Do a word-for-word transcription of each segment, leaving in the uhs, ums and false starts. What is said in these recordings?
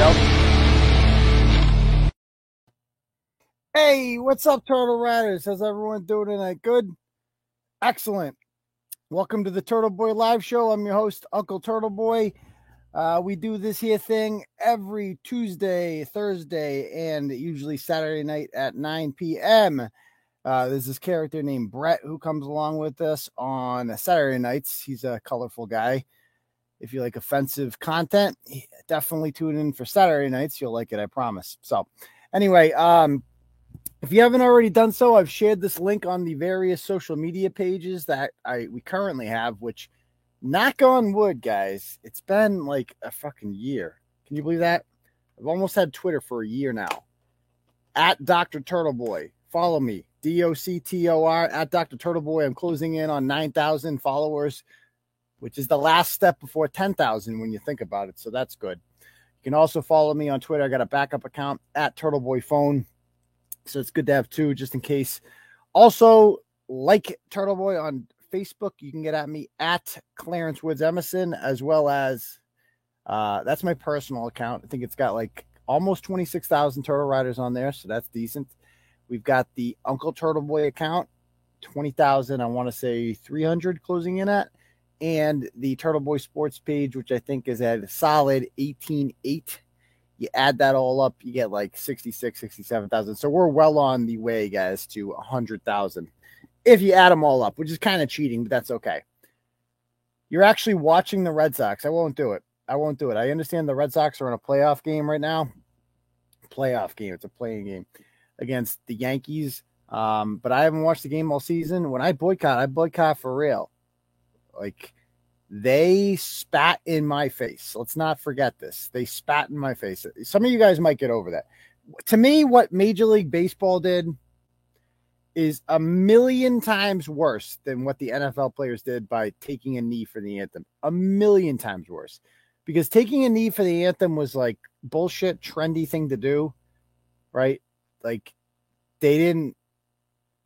Michelle. Hey, what's up, Turtle Riders? How's everyone doing tonight? Good? Excellent. Welcome to the Turtle Boy Live Show. I'm your host, Uncle Turtle Boy. Uh, we do this here thing every Tuesday, Thursday, and usually Saturday night at nine p.m. Uh, there's this character named Brett who comes along with us on Saturday nights. He's a colorful guy. If you like offensive content, definitely tune in for Saturday nights. You'll like it, I promise. So anyway, um, if you haven't already done so, I've shared this link on the various social media pages that I we currently have, which, knock on wood, guys, it's been like a fucking year. Can you believe that? I've almost had Twitter for a year now. At Doctor Turtleboy. Follow me. D O C T O R at Doctor Turtleboy. I'm closing in on nine thousand followers, which is the last step before ten thousand when you think about it. So that's good. You can also follow me on Twitter. I got a backup account at Turtleboy Phone. So it's good to have two just in case. Also, like Turtleboy on Facebook. You can get at me at Clarence Woods Emerson, as well as uh, that's my personal account. I think it's got like almost twenty-six thousand Turtle Riders on there. So that's decent. We've got the Uncle Turtleboy account, twenty thousand, I want to say three hundred closing in at, and the Turtleboy Sports page, which I think is at a solid eighteen eight. You add that all up, you get like sixty-six, sixty-seven thousand. So we're well on the way, guys, to one hundred thousand if you add them all up, which is kind of cheating, but that's okay. You're actually watching the Red Sox. I won't do it. I won't do it. I understand the Red Sox are in a playoff game right now. Playoff game. It's a playing game against the Yankees, um, but I haven't watched the game all season. When I boycott, I boycott for real. Like, they spat in my face. Let's not forget this. They spat in my face. Some of you guys might get over that. To me, what Major League Baseball did is a million times worse than what the N F L players did by taking a knee for the anthem. A million times worse. Because taking a knee for the anthem was like bullshit, trendy thing to do, right? Like, they didn't,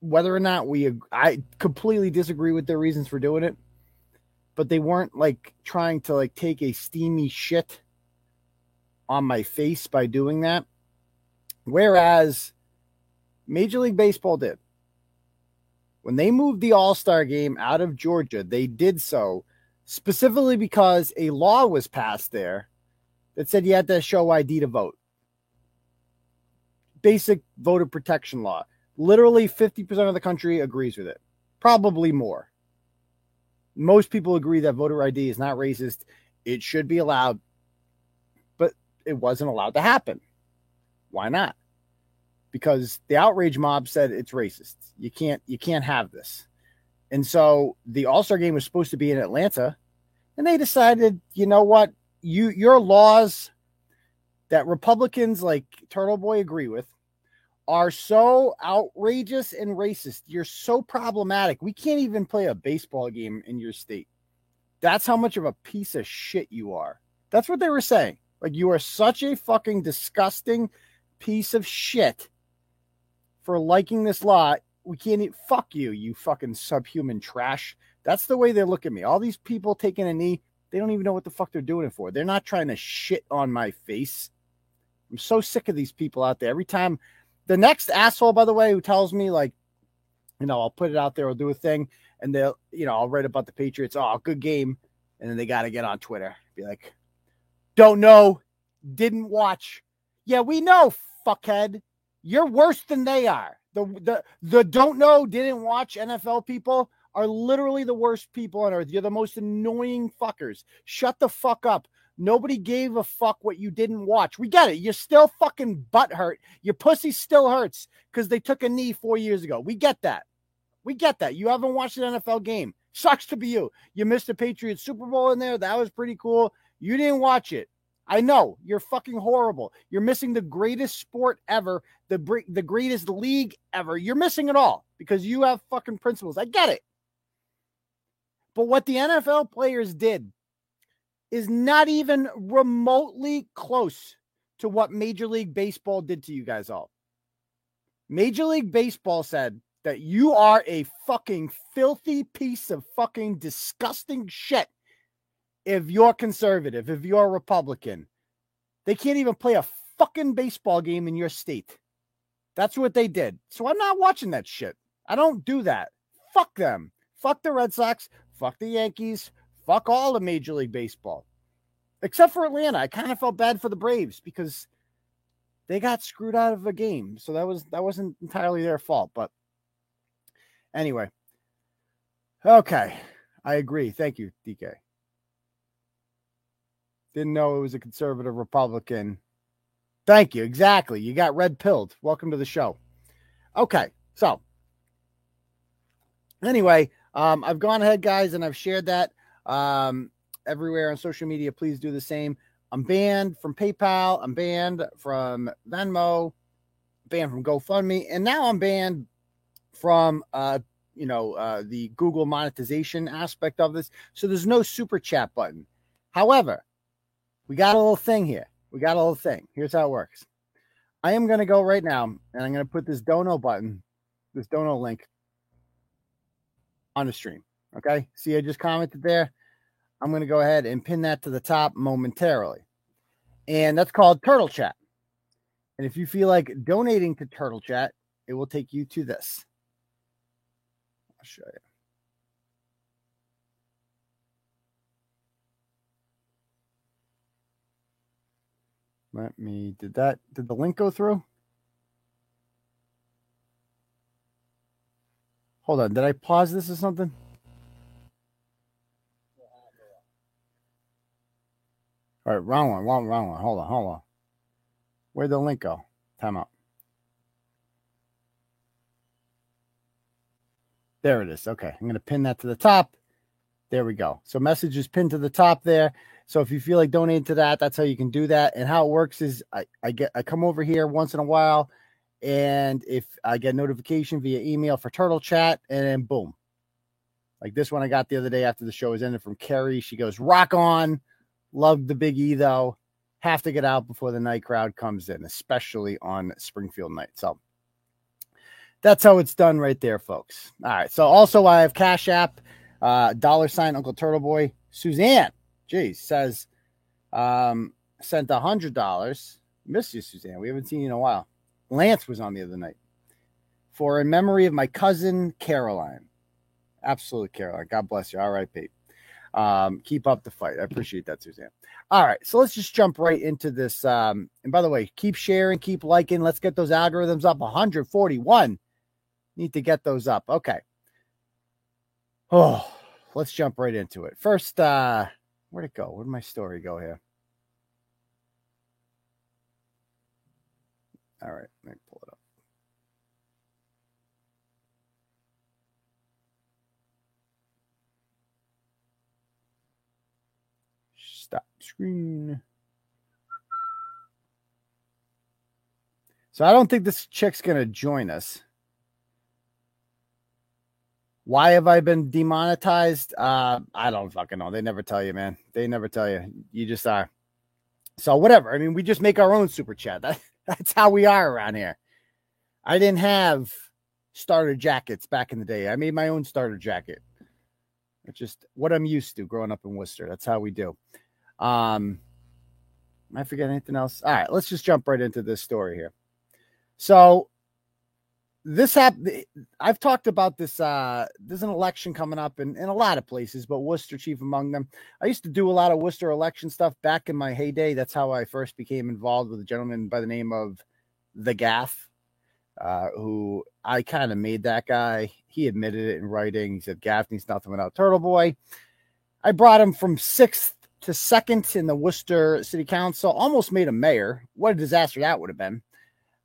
whether or not we, I completely disagree with their reasons for doing it, but they weren't like trying to like take a steamy shit on my face by doing that. Whereas Major League Baseball did. When they moved the All-Star Game out of Georgia, they did so specifically because a law was passed there that said you had to show I D to vote. Basic voter protection law. Literally fifty percent of the country agrees with it. Probably more. Most people agree that voter I D is not racist. It should be allowed, but it wasn't allowed to happen. Why not? Because the outrage mob said it's racist. You can't, you can't have this. And so the All-Star Game was supposed to be in Atlanta, and they decided, you know what? You, your laws that Republicans like Turtleboy agree with are so outrageous and racist. You're so problematic. We can't even play a baseball game in your state. That's how much of a piece of shit you are. That's what they were saying. Like, you are such a fucking disgusting piece of shit for liking this law. We can't even, fuck you, you fucking subhuman trash. That's the way they look at me. All these people taking a knee, they don't even know what the fuck they're doing it for. They're not trying to shit on my face. I'm so sick of these people out there. Every time... The next asshole, by the way, who tells me, like, you know, I'll put it out there, I'll do a thing, and they'll, you know, I'll write about the Patriots. Oh, good game. And then they got to get on Twitter. Be like, don't know, didn't watch. Yeah, we know, fuckhead. You're worse than they are. The, the, the don't know, didn't watch N F L people are literally the worst people on earth. You're the most annoying fuckers. Shut the fuck up. Nobody gave a fuck what you didn't watch. We get it. You're still fucking butthurt. Your pussy still hurts because they took a knee four years ago. We get that. We get that. You haven't watched an N F L game. Sucks to be you. You missed the Patriots Super Bowl in there. That was pretty cool. You didn't watch it. I know. You're fucking horrible. You're missing the greatest sport ever, the, the greatest league ever. You're missing it all because you have fucking principles. I get it. But what the N F L players did is not even remotely close to what Major League Baseball did to you guys all. Major League Baseball said that you are a fucking filthy piece of fucking disgusting shit if you're conservative, if you're Republican. They can't even play a fucking baseball game in your state. That's what they did. So I'm not watching that shit. I don't do that. Fuck them. Fuck the Red Sox. Fuck the Yankees. Fuck all of Major League Baseball. Except for Atlanta. I kind of felt bad for the Braves because they got screwed out of a game. So that was, that wasn't entirely their fault. But anyway. Okay. I agree. Thank you, D K. Didn't know it was a conservative Republican. Thank you. Exactly. You got red pilled. Welcome to the show. Okay. So anyway, um, I've gone ahead, guys, and I've shared that um, everywhere on social media. Please do the same. I'm banned from PayPal. I'm banned from Venmo, banned from GoFundMe. And now I'm banned from, uh, you know, uh, the Google monetization aspect of this. So there's no super chat button. However, we got a little thing here. We got a little thing. Here's how it works. I am going to go right now, and I'm going to put this dono button, this dono link on the stream. Okay? See, I just commented there. I'm going to go ahead and pin that to the top momentarily. And that's called Turtle Chat. And if you feel like donating to Turtle Chat, it will take you to this. I'll show you. Let me, did that, did the link go through? Hold on, did I pause this or something? All right, wrong one, wrong, wrong one. Hold on, hold on. Where'd the link go? Time out. There it is. Okay, I'm going to pin that to the top. There we go. So message is pinned to the top there. So if you feel like donating to that, that's how you can do that. And how it works is I, I get I come over here once in a while, and if I get notification via email for Turtle Chat, and then boom. Like this one I got the other day after the show was ended from Carrie. She goes, rock on. Love the Big E, though. Have to get out before the night crowd comes in, especially on Springfield night. So that's how it's done right there, folks. All right. So also I have Cash App, uh, dollar sign Uncle Turtleboy. Suzanne. Jeez, says, um, sent a hundred dollars. Miss you, Suzanne. We haven't seen you in a while. Lance was on the other night for a memory of my cousin, Caroline. Absolutely, Caroline. God bless you. All right, babe. Um, keep up the fight. I appreciate that, Suzanne. All right. So let's just jump right into this. Um, and by the way, keep sharing, keep liking. Let's get those algorithms up. one forty-one. Need to get those up. Okay. Oh, let's jump right into it. First, uh, where'd it go? Where'd my story go here? All right, let me pull it up. Stop screen. So I don't think this chick's going to join us. Why have I been demonetized? Uh, I don't fucking know. They never tell you, man. They never tell you. You just are. So whatever. I mean, we just make our own super chat. That, that's how we are around here. I didn't have starter jackets back in the day. I made my own starter jacket. It's just what I'm used to growing up in Worcester. That's how we do. Um, am I forgetting anything else? All right, let's just jump right into this story here. So This happened. I've talked about this. Uh, there's an election coming up in, in a lot of places, but Worcester chief among them. I used to do a lot of Worcester election stuff back in my heyday. That's how I first became involved with a gentleman by the name of The Gaff, uh, who I kind of made that guy. He admitted it in writing. He said, Gaffney's nothing without Turtle Boy. I brought him from sixth to second in the Worcester City Council, almost made him mayor. What a disaster that would have been.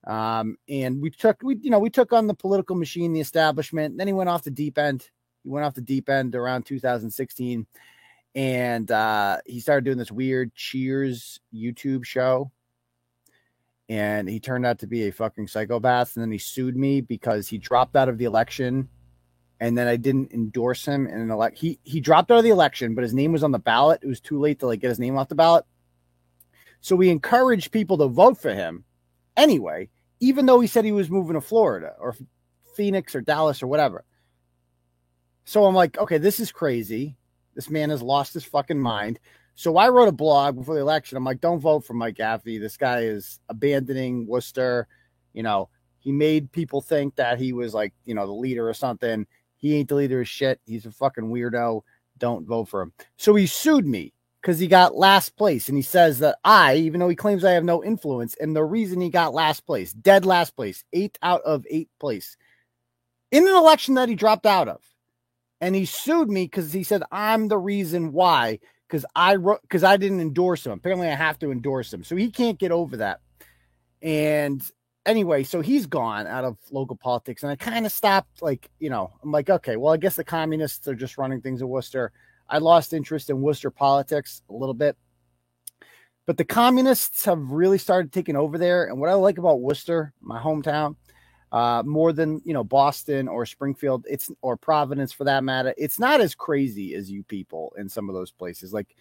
Um, and we took, we, you know, we took on the political machine, the establishment, then he went off the deep end. He went off the deep end around two thousand sixteen. And, uh, he started doing this weird Cheers YouTube show. And he turned out to be a fucking psychopath. And then he sued me because he dropped out of the election. And then I didn't endorse him in an elect. He, he dropped out of the election, but his name was on the ballot. It was too late to like get his name off the ballot. So we encouraged people to vote for him. Anyway, even though he said he was moving to Florida or Phoenix or Dallas or whatever. So I'm like, okay, this is crazy. This man has lost his fucking mind. So I wrote a blog before the election. I'm like, don't vote for Mike Gaffney. This guy is abandoning Worcester. You know, he made people think that he was like, you know, the leader or something. He ain't the leader of shit. He's a fucking weirdo. Don't vote for him. So he sued me because he got last place. And he says that I, even though he claims I have no influence, and the reason he got last place, dead last place, eighth out of eighth place, in an election that he dropped out of. And he sued me because he said, I'm the reason why, because I wrote, because I didn't endorse him. Apparently I have to endorse him. So he can't get over that. And anyway, so he's gone out of local politics. And I kind of stopped, like, you know, I'm like, okay, well, I guess the communists are just running things in Worcester. I lost interest in Worcester politics a little bit. But the communists have really started taking over there. And what I like about Worcester, my hometown, Uh, more than, you know, Boston or Springfield, it's, or Providence for that matter, it's not as crazy as you people in some of those places. Like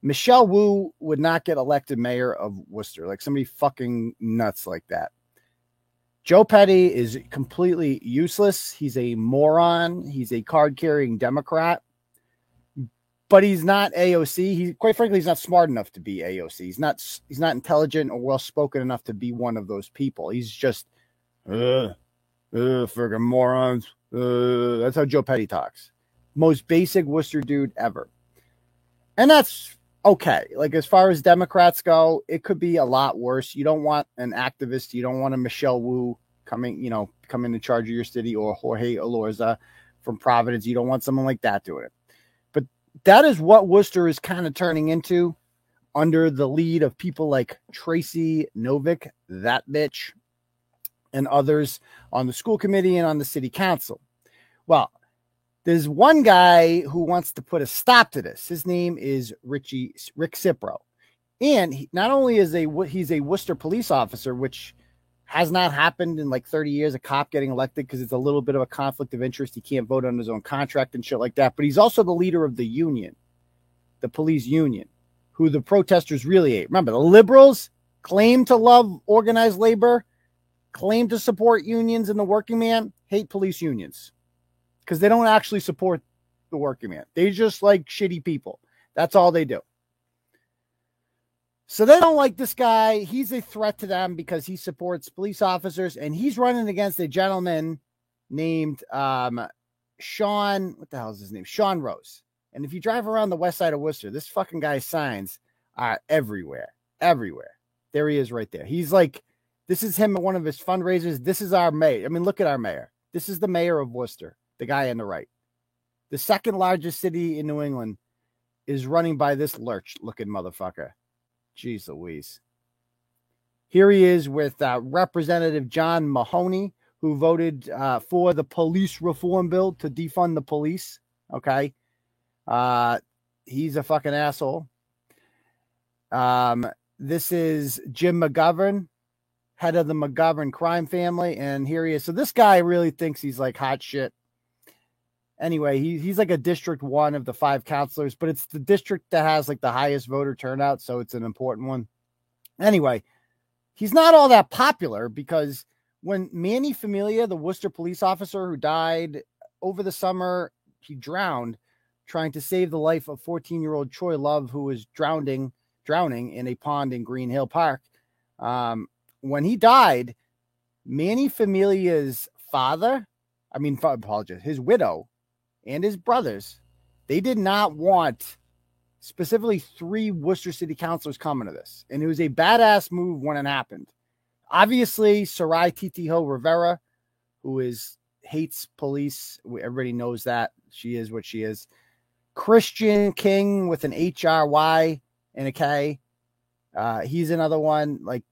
Michelle Wu would not get elected mayor of Worcester. Like somebody fucking nuts like that. Joe Petty is completely useless. He's a moron. He's a card carrying Democrat, but he's not A O C. He, quite frankly, he's not smart enough to be A O C. He's not, he's not intelligent or well-spoken enough to be one of those people. He's just, Uh, uh, friggin' morons. Uh, that's how Joe Petty talks. Most basic Worcester dude ever. And that's okay. Like, as far as Democrats go, it could be a lot worse. You don't want an activist. You don't want a Michelle Wu coming, you know, coming in charge of your city, or Jorge Alorza from Providence. You don't want someone like that doing it. But that is what Worcester is kind of turning into under the lead of people like Tracy Novick, that bitch, and others on the school committee and on the city council. Well, there's one guy who wants to put a stop to this. His name is Richie Rick Cipro. And he, not only is a, he's a Worcester police officer, which has not happened in like thirty years, a cop getting elected, because it's a little bit of a conflict of interest. He can't vote on his own contract and shit like that. But he's also the leader of the union, the police union, who the protesters really hate. Remember, the liberals claim to love organized labor, claim to support unions and the working man, hate police unions because they don't actually support the working man. They just like shitty people. That's all they do. So they don't like this guy. He's a threat to them because he supports police officers, and he's running against a gentleman named um, Sean, what the hell is his name? Sean Rose. And if you drive around the west side of Worcester, this fucking guy's signs are everywhere, everywhere. There he is right there. He's like, this is him at one of his fundraisers. This is our mayor. I mean, look at our mayor. This is the mayor of Worcester, the guy on the right. The second largest city in New England is running by this lurch-looking motherfucker. Jeez Louise. Here he is with uh, Representative John Mahoney, who voted uh, for the police reform bill to defund the police. Okay. Uh, he's a fucking asshole. Um, this is Jim McGovern, head of the McGovern crime family. And here he is. So this guy really thinks he's like hot shit. Anyway, he, he's like a district one of the five counselors, but it's the district that has like the highest voter turnout. So it's an important one. Anyway, he's not all that popular because when Manny Familia, the Worcester police officer who died over the summer, he drowned trying to save the life of fourteen year old Troy Love, who was drowning, drowning in a pond in Green Hill Park. Um, When he died, Manny Familia's father, I mean, I apologize, his widow and his brothers, they did not want specifically three Worcester city councilors coming to this. And it was a badass move when it happened. Obviously, Sarai Titiho Rivera, who is hates police. Everybody knows that. She is what she is. Christian King with an H R Y and a K. Uh, he's another one. Like,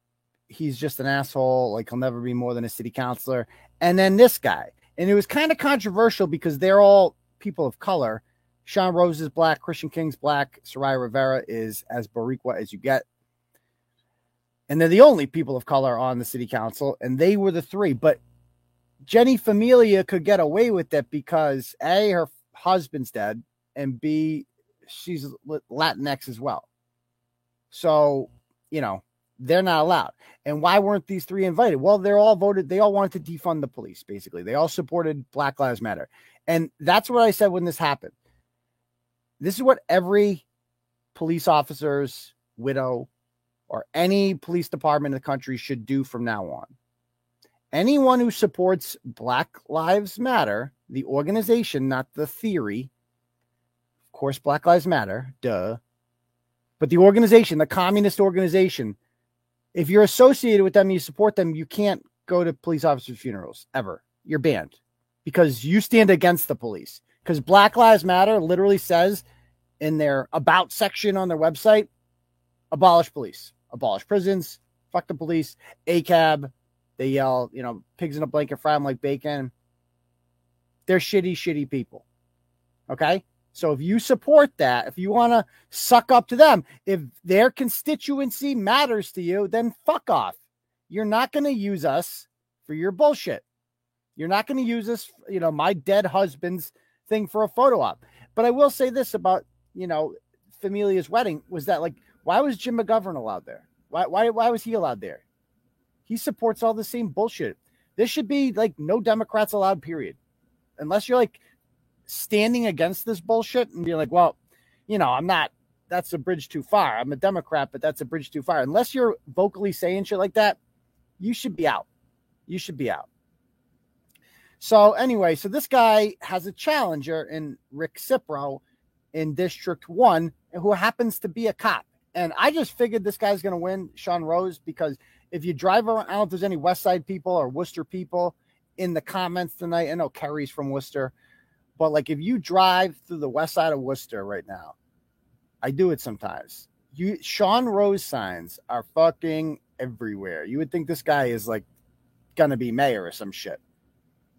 he's just an asshole. Like, he'll never be more than a city councilor. And then this guy. And it was kind of controversial because they're all people of color. Sean Rose is black. Christian King's black. Sarai Rivera is as Boricua as you get. And they're the only people of color on the city council. And they were the three. But Jenny Familia could get away with it because A, her husband's dead. And B, she's Latinx as well. So, you know, they're not allowed. And why weren't these three invited? Well, they're all voted. They all wanted to defund the police, basically. They all supported Black Lives Matter. And that's what I said when this happened. This is what every police officers' widow or any police department in the country should do from now on. Anyone who supports Black Lives Matter, the organization, not the theory. Of course, Black Lives Matter, duh. But the organization, the communist organization, if you're associated with them, you support them, you can't go to police officers' funerals ever. You're banned because you stand against the police. Because Black Lives Matter literally says in their about section on their website, abolish police, abolish prisons, fuck the police, A C A B. They yell, you know, pigs in a blanket, fry them like bacon. They're shitty, shitty people. Okay? So if you support that, if you want to suck up to them, if their constituency matters to you, then fuck off. You're not going to use us for your bullshit. You're not going to use us, you know, my dead husband's thing for a photo op. But I will say this about, you know, Familia's wedding was that, like, why was Jim McGovern allowed there? Why, why, why was he allowed there? He supports all the same bullshit. This should be like no Democrats allowed, period. Unless you're like standing against this bullshit and be like, well, you know, I'm not, that's a bridge too far. I'm a Democrat, but that's a bridge too far. Unless you're vocally saying shit like that, you should be out. You should be out. So anyway, so this guy has a challenger in Rick Cipro in District one who happens to be a cop. And I just figured this guy's going to win, Sean Rose, because if you drive around, I don't know if there's any West Side people or Worcester people in the comments tonight. I know Kerry's from Worcester. But, like, if you drive through the west side of Worcester right now, I do it sometimes. You Sean Rose signs are fucking everywhere. You would think this guy is, like, going to be mayor or some shit.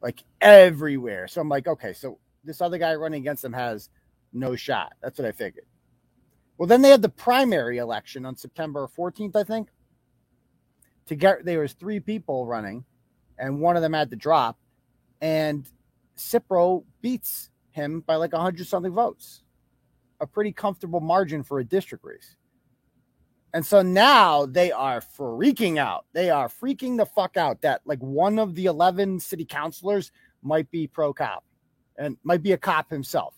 Like, everywhere. So I'm like, okay, so this other guy running against him has no shot. That's what I figured. Well, then they had the primary election on September fourteenth, I think. To get, there was three people running, and one of them had to drop. And Cipro beats him by like one hundred something votes, a pretty comfortable margin for a district race. And so now they are freaking out. They are freaking the fuck out that like one of the eleven city councilors might be pro cop and might be a cop himself.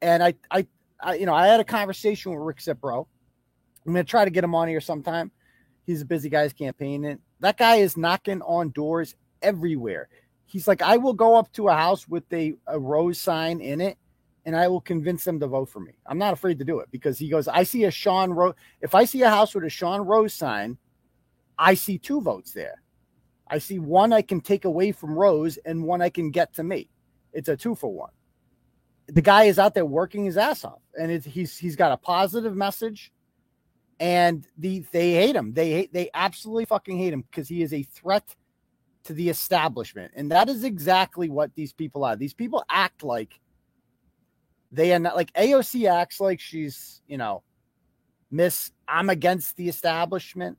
And I, I, I you know, I had a conversation with Rick Cipro. I'm going to try to get him on here sometime. He's a busy guy's campaigning. That guy is knocking on doors everywhere. He's like, I will go up to a house with a, a Rose sign in it, and I will convince them to vote for me. I'm not afraid to do it because he goes, I see a Sean Rose. If I see a house with a Sean Rose sign, I see two votes there. I see one I can take away from Rose and one I can get to me. It's a two for one. The guy is out there working his ass off, and it's, he's he's got a positive message, and the they hate him. They hate, they absolutely fucking hate him because he is a threat to the establishment. And that is exactly what these people are. These people act like they are not, like A O C acts like she's, you know, Miss, I'm against the establishment.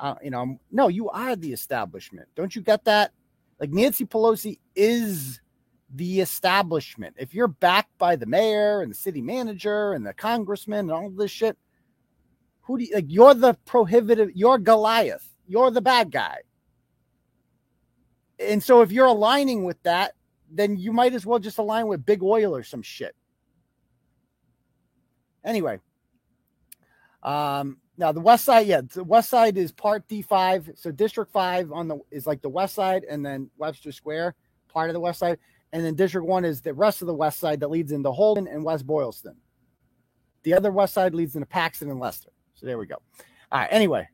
Uh, you know, I'm, no, you are the establishment. Don't you get that? Like Nancy Pelosi is the establishment. If you're backed by the mayor and the city manager and the congressman and all this shit, who do you, like, you're the prohibitive, you're Goliath. You're the bad guy. And so if you're aligning with that, then you might as well just align with big oil or some shit. Anyway. Um, now the West side, yeah, the West side is part D five. So district five on the, is like the West side and then Webster Square, part of the West side. And then district one is the rest of the West side that leads into Holden and West Boylston. The other West side leads into Paxton and Leicester. So there we go. All right. Anyway,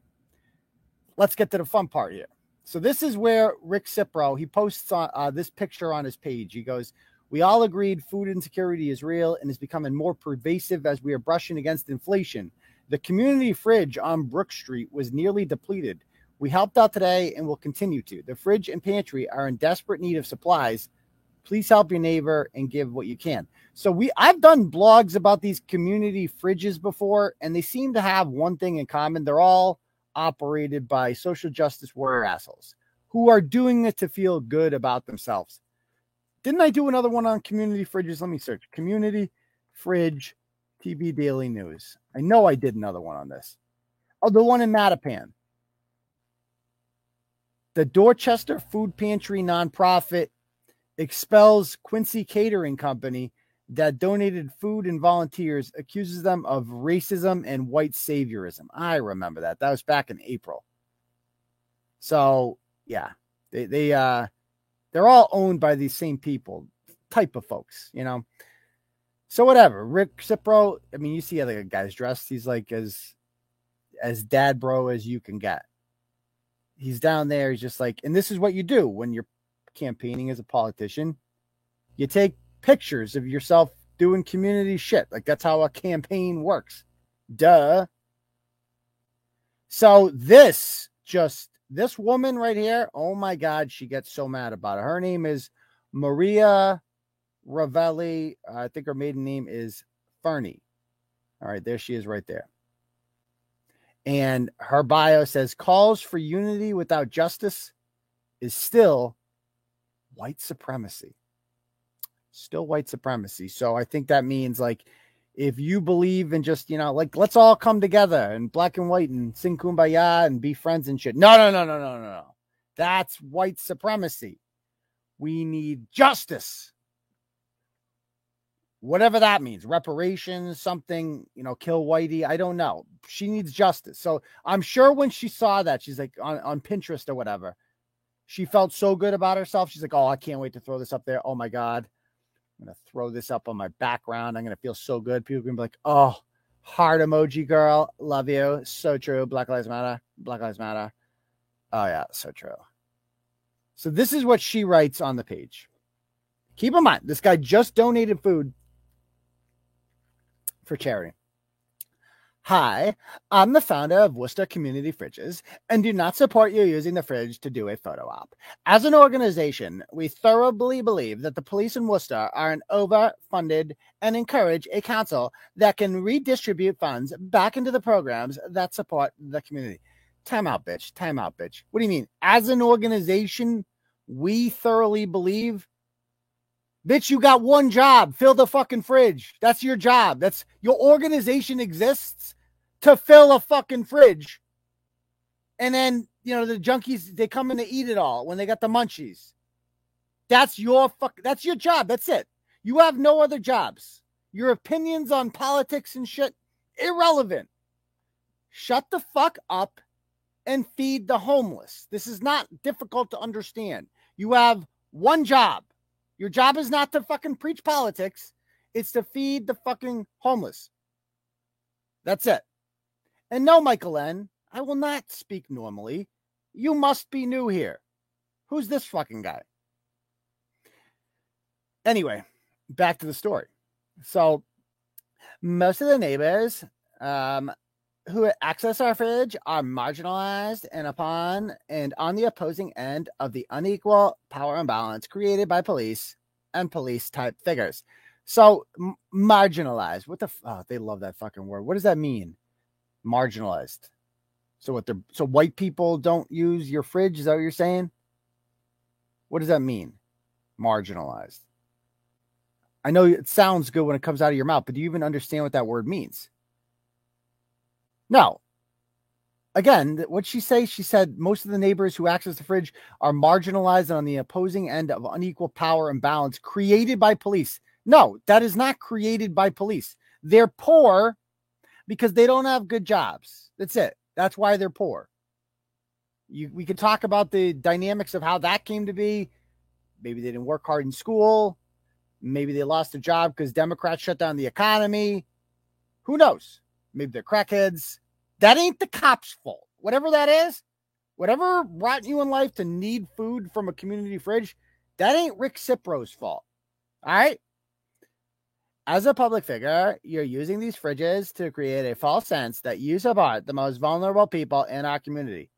let's get to the fun part here. So this is where Rick Cipro, he posts on, uh, this picture on his page. He goes, we all agreed food insecurity is real and is becoming more pervasive as we are brushing against inflation. The community fridge on Brook Street was nearly depleted. We helped out today and will continue to. The fridge and pantry are in desperate need of supplies. Please help your neighbor and give what you can. So we, I've done blogs about these community fridges before, and they seem to have one thing in common. They're all operated by social justice warrior assholes who are doing it to feel good about themselves. Didn't I do another one on community fridges? Let me search community fridge T B Daily News. I know I did another one on this. Oh, the one in Mattapan. The Dorchester Food Pantry nonprofit expels Quincy Catering Company that donated food and volunteers, accuses them of racism and white saviorism. I remember that. That was back in April. So, yeah, they, they, uh, they're all owned by these same people, type of folks, you know? So whatever. Rick Cipro, I mean, you see how the guy's dressed. He's like as, as dad bro as you can get. He's down there. He's just like, and this is what you do when you're campaigning as a politician. You take pictures of yourself doing community shit. Like, that's how a campaign works. Duh. So this just, this woman right here, oh my God, she gets so mad about it. Her name is Maria Ravelli. I think her maiden name is Fernie. All right, there she is right there. And her bio says, calls for unity without justice is still white supremacy. Still white supremacy. So I think that means, like, if you believe in just, you know, like, let's all come together and black and white and sing kumbaya and be friends and shit. No, no, no, no, no, no, no. That's white supremacy. We need justice. Whatever that means, reparations, something, you know, kill Whitey. I don't know. She needs justice. So I'm sure when she saw that, she's like on, on Pinterest or whatever, she felt so good about herself. She's like, oh, I can't wait to throw this up there. Oh my God. I'm going to throw this up on my background. I'm going to feel so good. People are going to be like, oh, heart emoji girl. Love you. So true. Black Lives Matter. Black Lives Matter. Oh yeah. So true. So this is what she writes on the page. Keep in mind, this guy just donated food for charity. Hi, I'm the founder of Worcester Community Fridges and do not support you using the fridge to do a photo op. As an organization, we thoroughly believe that the police in Worcester are an overfunded and encourage a council that can redistribute funds back into the programs that support the community. Time out, bitch. Time out, bitch. What do you mean? As an organization, we thoroughly believe. Bitch, you got one job. Fill the fucking fridge. That's your job. That's your organization exists to fill a fucking fridge. And then, you know, the junkies, they come in to eat it all when they got the munchies. That's your fuck. That's your job. That's it. You have no other jobs. Your opinions on politics and shit, irrelevant. Shut the fuck up and feed the homeless. This is not difficult to understand. You have one job. Your job is not to fucking preach politics. It's to feed the fucking homeless. That's it. And no, Michael N., I will not speak normally. You must be new here. Who's this fucking guy? Anyway, back to the story. So most of the neighbors um, who access our fridge are marginalized and upon and on the opposing end of the unequal power imbalance created by police and police type figures. So m- marginalized, what the, f- oh, they love that fucking word. What does that mean? Marginalized. So what the, so white people don't use your fridge. Is that what you're saying? What does that mean? Marginalized. I know it sounds good when it comes out of your mouth, but do you even understand what that word means? No. Again, what'd she say? She said most of the neighbors who access the fridge are marginalized and on the opposing end of unequal power imbalance created by police. No, that is not created by police. They're poor because they don't have good jobs. That's it. That's why they're poor. You, we could talk about the dynamics of how that came to be. Maybe they didn't work hard in school. Maybe they lost a job because Democrats shut down the economy. Who knows? Maybe they're crackheads. That ain't the cops' fault. Whatever that is, whatever brought you in life to need food from a community fridge, that ain't Rick Cipro's fault. All right? As a public figure, you're using these fridges to create a false sense that you support the most vulnerable people in our community.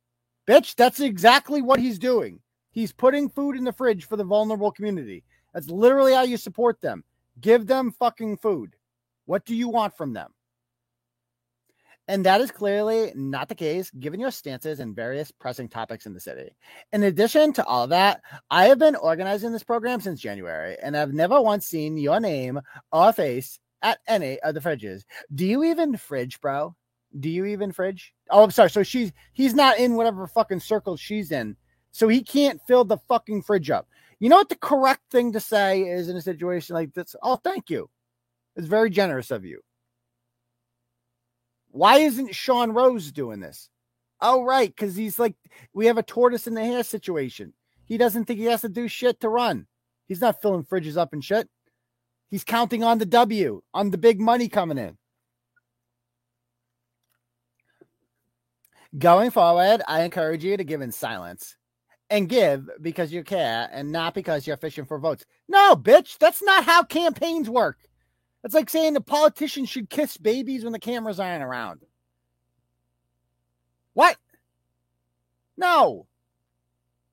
Bitch, that's exactly what he's doing. He's putting food in the fridge for the vulnerable community. That's literally how you support them. Give them fucking food. What do you want from them? And that is clearly not the case, given your stances and various pressing topics in the city. In addition to all of that, I have been organizing this program since January, and I've never once seen your name or face at any of the fridges. Do you even fridge, bro? Do you even fridge? Oh, I'm sorry. So she's he's not in whatever fucking circle she's in, so he can't fill the fucking fridge up. You know what the correct thing to say is in a situation like this? Oh, thank you. It's very generous of you. Why isn't Sean Rose doing this? Oh, right, because he's like, we have a tortoise in the hare situation. He doesn't think he has to do shit to run. He's not filling fridges up and shit. He's counting on the W, on the big money coming in. Going forward, I encourage you to give in silence. And give because you care and not because you're fishing for votes. No, bitch, that's not how campaigns work. It's like saying the politicians should kiss babies when the cameras aren't around. What? No.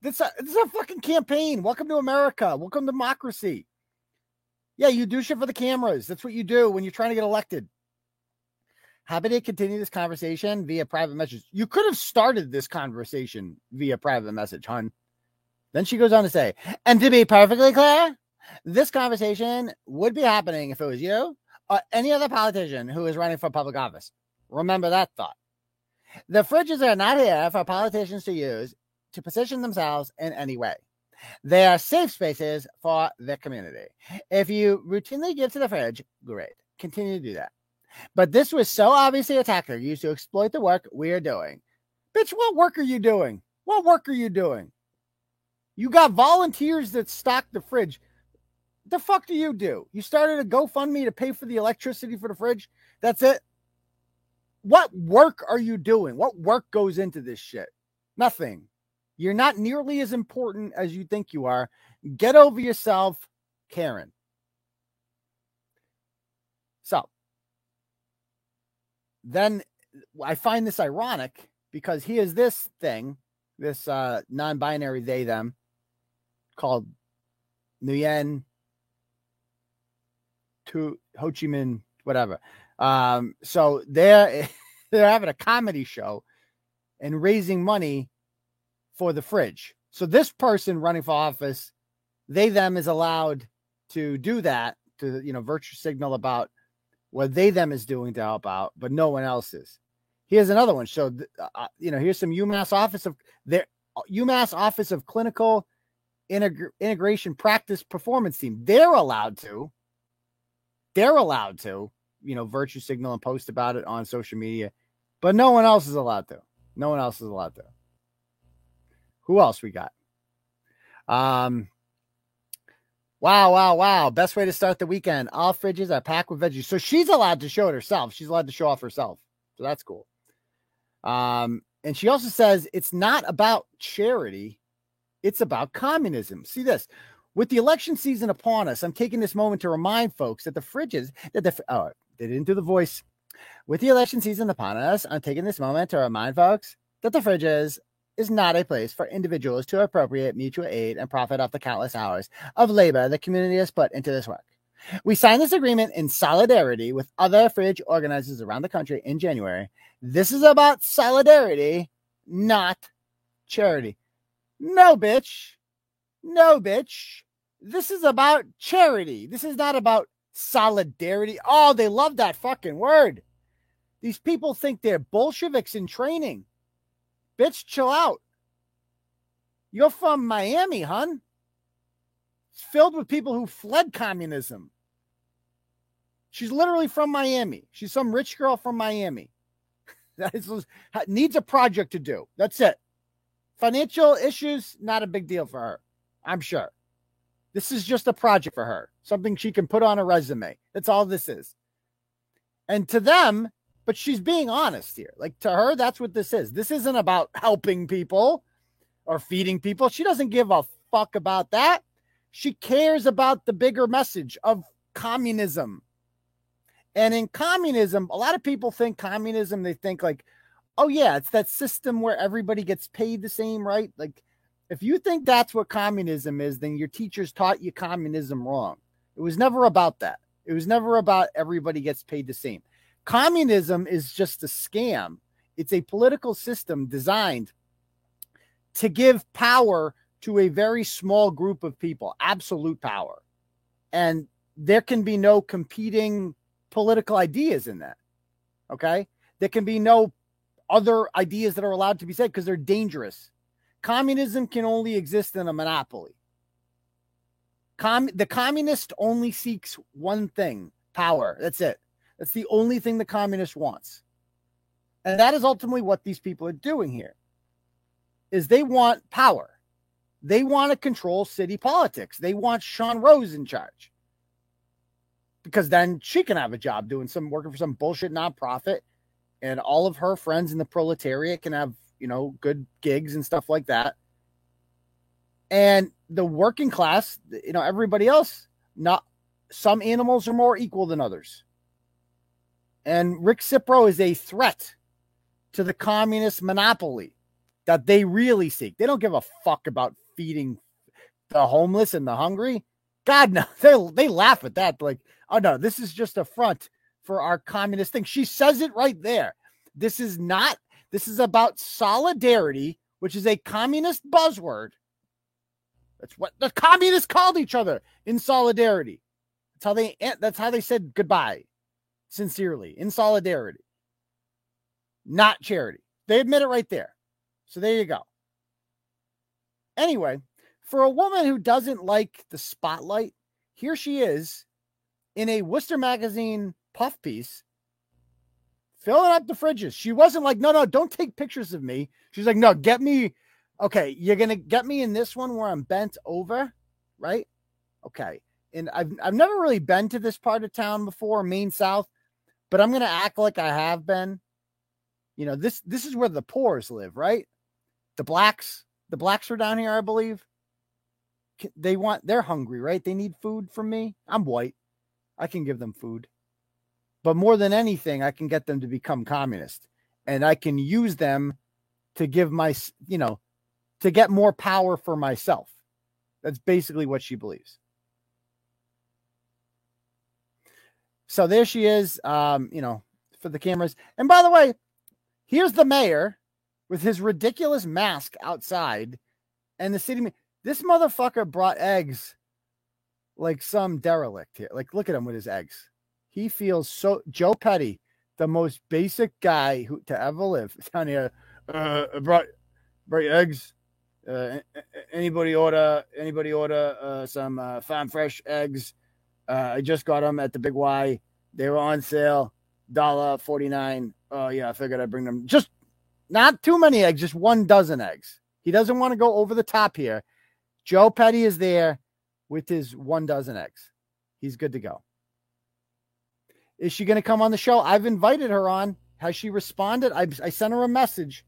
This is, a, this is a fucking campaign. Welcome to America. Welcome to democracy. Yeah, you do shit for the cameras. That's what you do when you're trying to get elected. Happy to continue this conversation via private message. You could have started this conversation via private message, hon. Then she goes on to say, and to be perfectly clear, this conversation would be happening if it was you or any other politician who is running for public office. Remember that thought. The fridges are not here for politicians to use to position themselves in any way. They are safe spaces for the community. If you routinely give to the fridge, great. Continue to do that. But this was so obviously a tactic used to exploit the work we are doing. Bitch, what work are you doing? What work are you doing? You got volunteers that stock the fridge. The fuck do you do? You started a GoFundMe to pay for the electricity for the fridge? That's it? What work are you doing? What work goes into this shit? Nothing. You're not nearly as important as you think you are. Get over yourself, Karen. So, then I find this ironic because he is this thing, this uh, non-binary they, them, called Nguyen, to Ho Chi Minh, whatever. Um, so they're, they're having a comedy show and raising money for the fridge. So this person running for office, they, them is allowed to do that, to, you know, virtue signal about what they, them is doing to help out, but no one else is. Here's another one. So, uh, you know, here's some UMass Office of their UMass Office of Clinical Integ- Integration Practice Performance Team. They're allowed to, they're allowed to, you know, virtue signal and post about it on social media, but no one else is allowed to. No one else is allowed to. Who else we got? Um, Wow, wow, wow. Best way to start the weekend. All fridges are packed with veggies. So she's allowed to show it herself. She's allowed to show off herself. So that's cool. Um, and she also says it's not about charity. It's about communism. See this. With the election season upon us, I'm taking this moment to remind folks that the fridges, that the, oh, they didn't do the voice. With the election season upon us, I'm taking this moment to remind folks that the fridges is not a place for individuals to appropriate mutual aid and profit off the countless hours of labor the community has put into this work. We signed this agreement in solidarity with other fridge organizers around the country in January. This is about solidarity, not charity. No, bitch. No, bitch. This is about charity. This is not about solidarity. Oh, they love that fucking word. These people think they're Bolsheviks in training. Bitch, chill out. You're from Miami, hun. It's filled with people who fled communism. She's literally from Miami. She's some rich girl from Miami. That is, needs a project to do. That's it. Financial issues, not a big deal for her, I'm sure. This is just a project for her. Something she can put on a resume. That's all this is. And to them... But she's being honest here. Like, to her, that's what this is. This isn't about helping people or feeding people. She doesn't give a fuck about that. She cares about the bigger message of communism. And in communism, a lot of people think communism, they think like, oh, yeah, it's that system where everybody gets paid the same, right? Like, if you think that's what communism is, then your teachers taught you communism wrong. It was never about that. It was never about everybody gets paid the same. Communism is just a scam. It's a political system designed to give power to a very small group of people, absolute power. And there can be no competing political ideas in that. Okay? There can be no other ideas that are allowed to be said because they're dangerous. Communism can only exist in a monopoly. Com- the communist only seeks one thing, power. That's it. That's the only thing the communist wants. And that is ultimately what these people are doing here, is they want power. They want to control city politics. They want Sean Rose in charge, because then she can have a job doing some, working for some bullshit nonprofit, and all of her friends in the proletariat can have, you know, good gigs and stuff like that. And the working class, you know, everybody else, not some animals are more equal than others. And Rick Cipro is a threat to the communist monopoly that they really seek. They don't give a fuck about feeding the homeless and the hungry. God, no. They, they laugh at that. Like, oh, no, this is just a front for our communist thing. She says it right there. This is not, this is about solidarity, which is a communist buzzword. That's what the communists called each other in solidarity. That's how they, that's how they said goodbye. Sincerely, in solidarity, not charity. They admit it right there. So there you go. Anyway, for a woman who doesn't like the spotlight, here she is in a Worcester magazine puff piece, filling up the fridges. She wasn't like, no, no, don't take pictures of me. She's like, no, get me. Okay, you're going to get me in this one where I'm bent over, right? Okay. And I've, I've never really been to this part of town before, Main South. But I'm going to act like I have been. You know, this this is where the poors live, right? The blacks. The blacks are down here, I believe. They want, they're hungry, right? They need food from me. I'm white. I can give them food. But more than anything, I can get them to become communist. And I can use them to give my, you know, to get more power for myself. That's basically what she believes. So there she is, um, you know, for the cameras. And by the way, here's the mayor with his ridiculous mask outside, and the city. Ma- this motherfucker brought eggs like some derelict here. Like, look at him with his eggs. He feels so, Joe Petty, the most basic guy who to ever live down here, uh, brought, brought eggs. Uh, anybody order, anybody order uh, some uh, farm fresh eggs. Uh, I just got them at the Big Y. They were on sale, one dollar forty-nine. Oh, yeah, I figured I'd bring them. Just not too many eggs, just one dozen eggs. He doesn't want to go over the top here. Joe Petty is there with his one dozen eggs. He's good to go. Is she going to come on the show? I've invited her on. Has she responded? I, I sent her a message.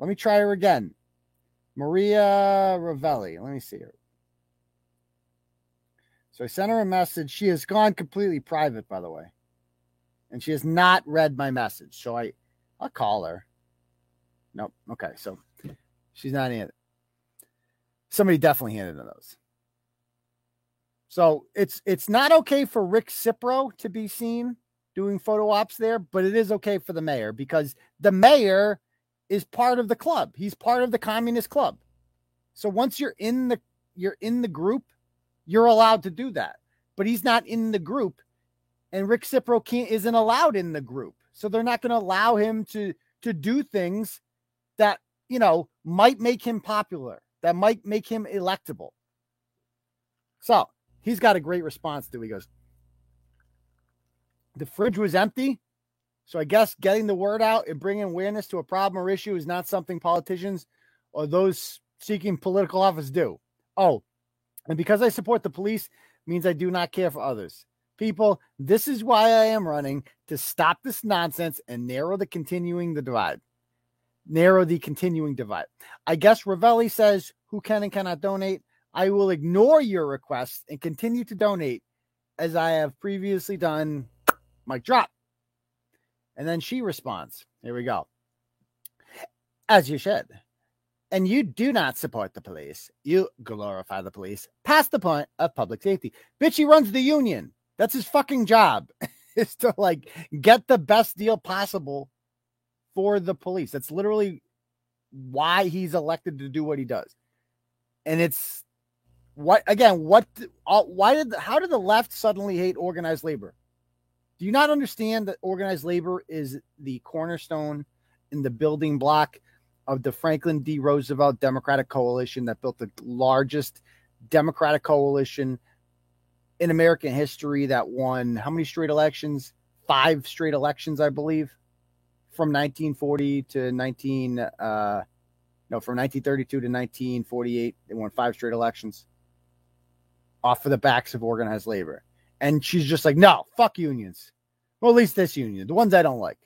Let me try her again. Maria Ravelli. Let me see her. So I sent her a message. She has gone completely private, by the way. And she has not read my message. So I, I'll call her. Nope. Okay. So she's not in it. Somebody definitely handed her those. So it's it's not okay for Rick Cipro to be seen doing photo ops there, but it is okay for the mayor, because the mayor is part of the club. He's part of the communist club. So once you're in the you're in the group, you're allowed to do that, but he's not in the group, and Rick Cipro can't, isn't allowed in the group. So they're not going to allow him to, to do things that, you know, might make him popular, that might make him electable. So he's got a great response to, he goes, the fridge was empty. So I guess getting the word out and bringing awareness to a problem or issue is not something politicians or those seeking political office do. Oh, and because I support the police means I do not care for others. People, this is why I am running, to stop this nonsense and narrow the continuing the divide. Narrow the continuing divide. I guess Ravelli says, who can and cannot donate? I will ignore your requests and continue to donate as I have previously done. Mic drop. And then she responds. Here we go. As you should. And you do not support the police. You glorify the police. Past the point of public safety. Bitch, he runs the union. That's his fucking job, is to, like, get the best deal possible for the police. That's literally why he's elected to do what he does. And it's what, again, what, why did, how did the left suddenly hate organized labor? Do you not understand that organized labor is the cornerstone in the building block of the Franklin D. Roosevelt Democratic Coalition that built the largest Democratic coalition in American history that won how many straight elections? Five straight elections, I believe, from nineteen forty to nineteen. Uh, no, from nineteen thirty-two to nineteen forty-eight, they won five straight elections off of the backs of organized labor. And she's just like, no, fuck unions. Well, at least this union, the ones I don't like.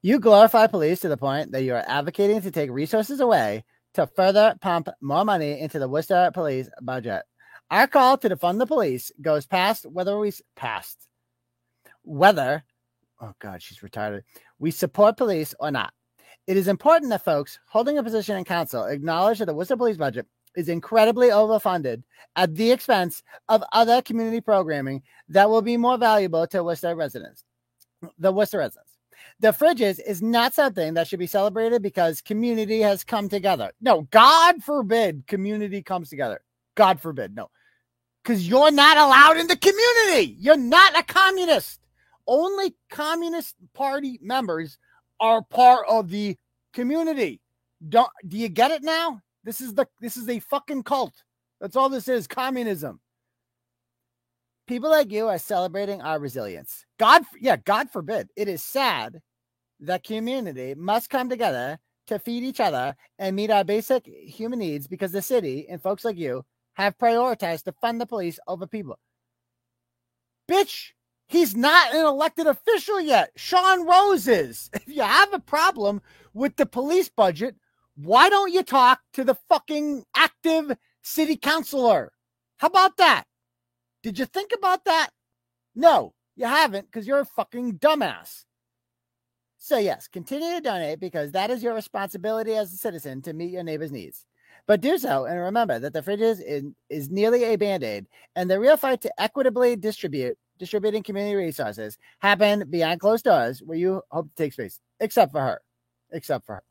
You glorify police to the point that you are advocating to take resources away to further pump more money into the Worcester police budget. Our call to defund the police goes past whether we passed whether, oh God, she's retarded, we support police or not. It is important that folks holding a position in council acknowledge that the Worcester police budget is incredibly overfunded at the expense of other community programming that will be more valuable to Worcester residents. The Worcester residents. The fridges is not something that should be celebrated because community has come together. No, God forbid community comes together. God forbid. No, because you're not allowed in the community. You're not a communist. Only Communist Party members are part of the community. Don't, do you get it now? This is the this is a fucking cult. That's all this is, communism. People like you are celebrating our resilience. God, yeah, God forbid. It is sad that community must come together to feed each other and meet our basic human needs because the city and folks like you have prioritized to fund the police over people. Bitch, he's not an elected official yet. Sean Rose is. If you have a problem with the police budget, why don't you talk to the fucking active city councilor? How about that? Did you think about that? No, you haven't because you're a fucking dumbass. So yes, continue to donate because that is your responsibility as a citizen to meet your neighbor's needs. But do so and remember that the fridges is, is nearly a Band-Aid and the real fight to equitably distribute distributing community resources happen behind closed doors where you hope to take space. Except for her. Except for her.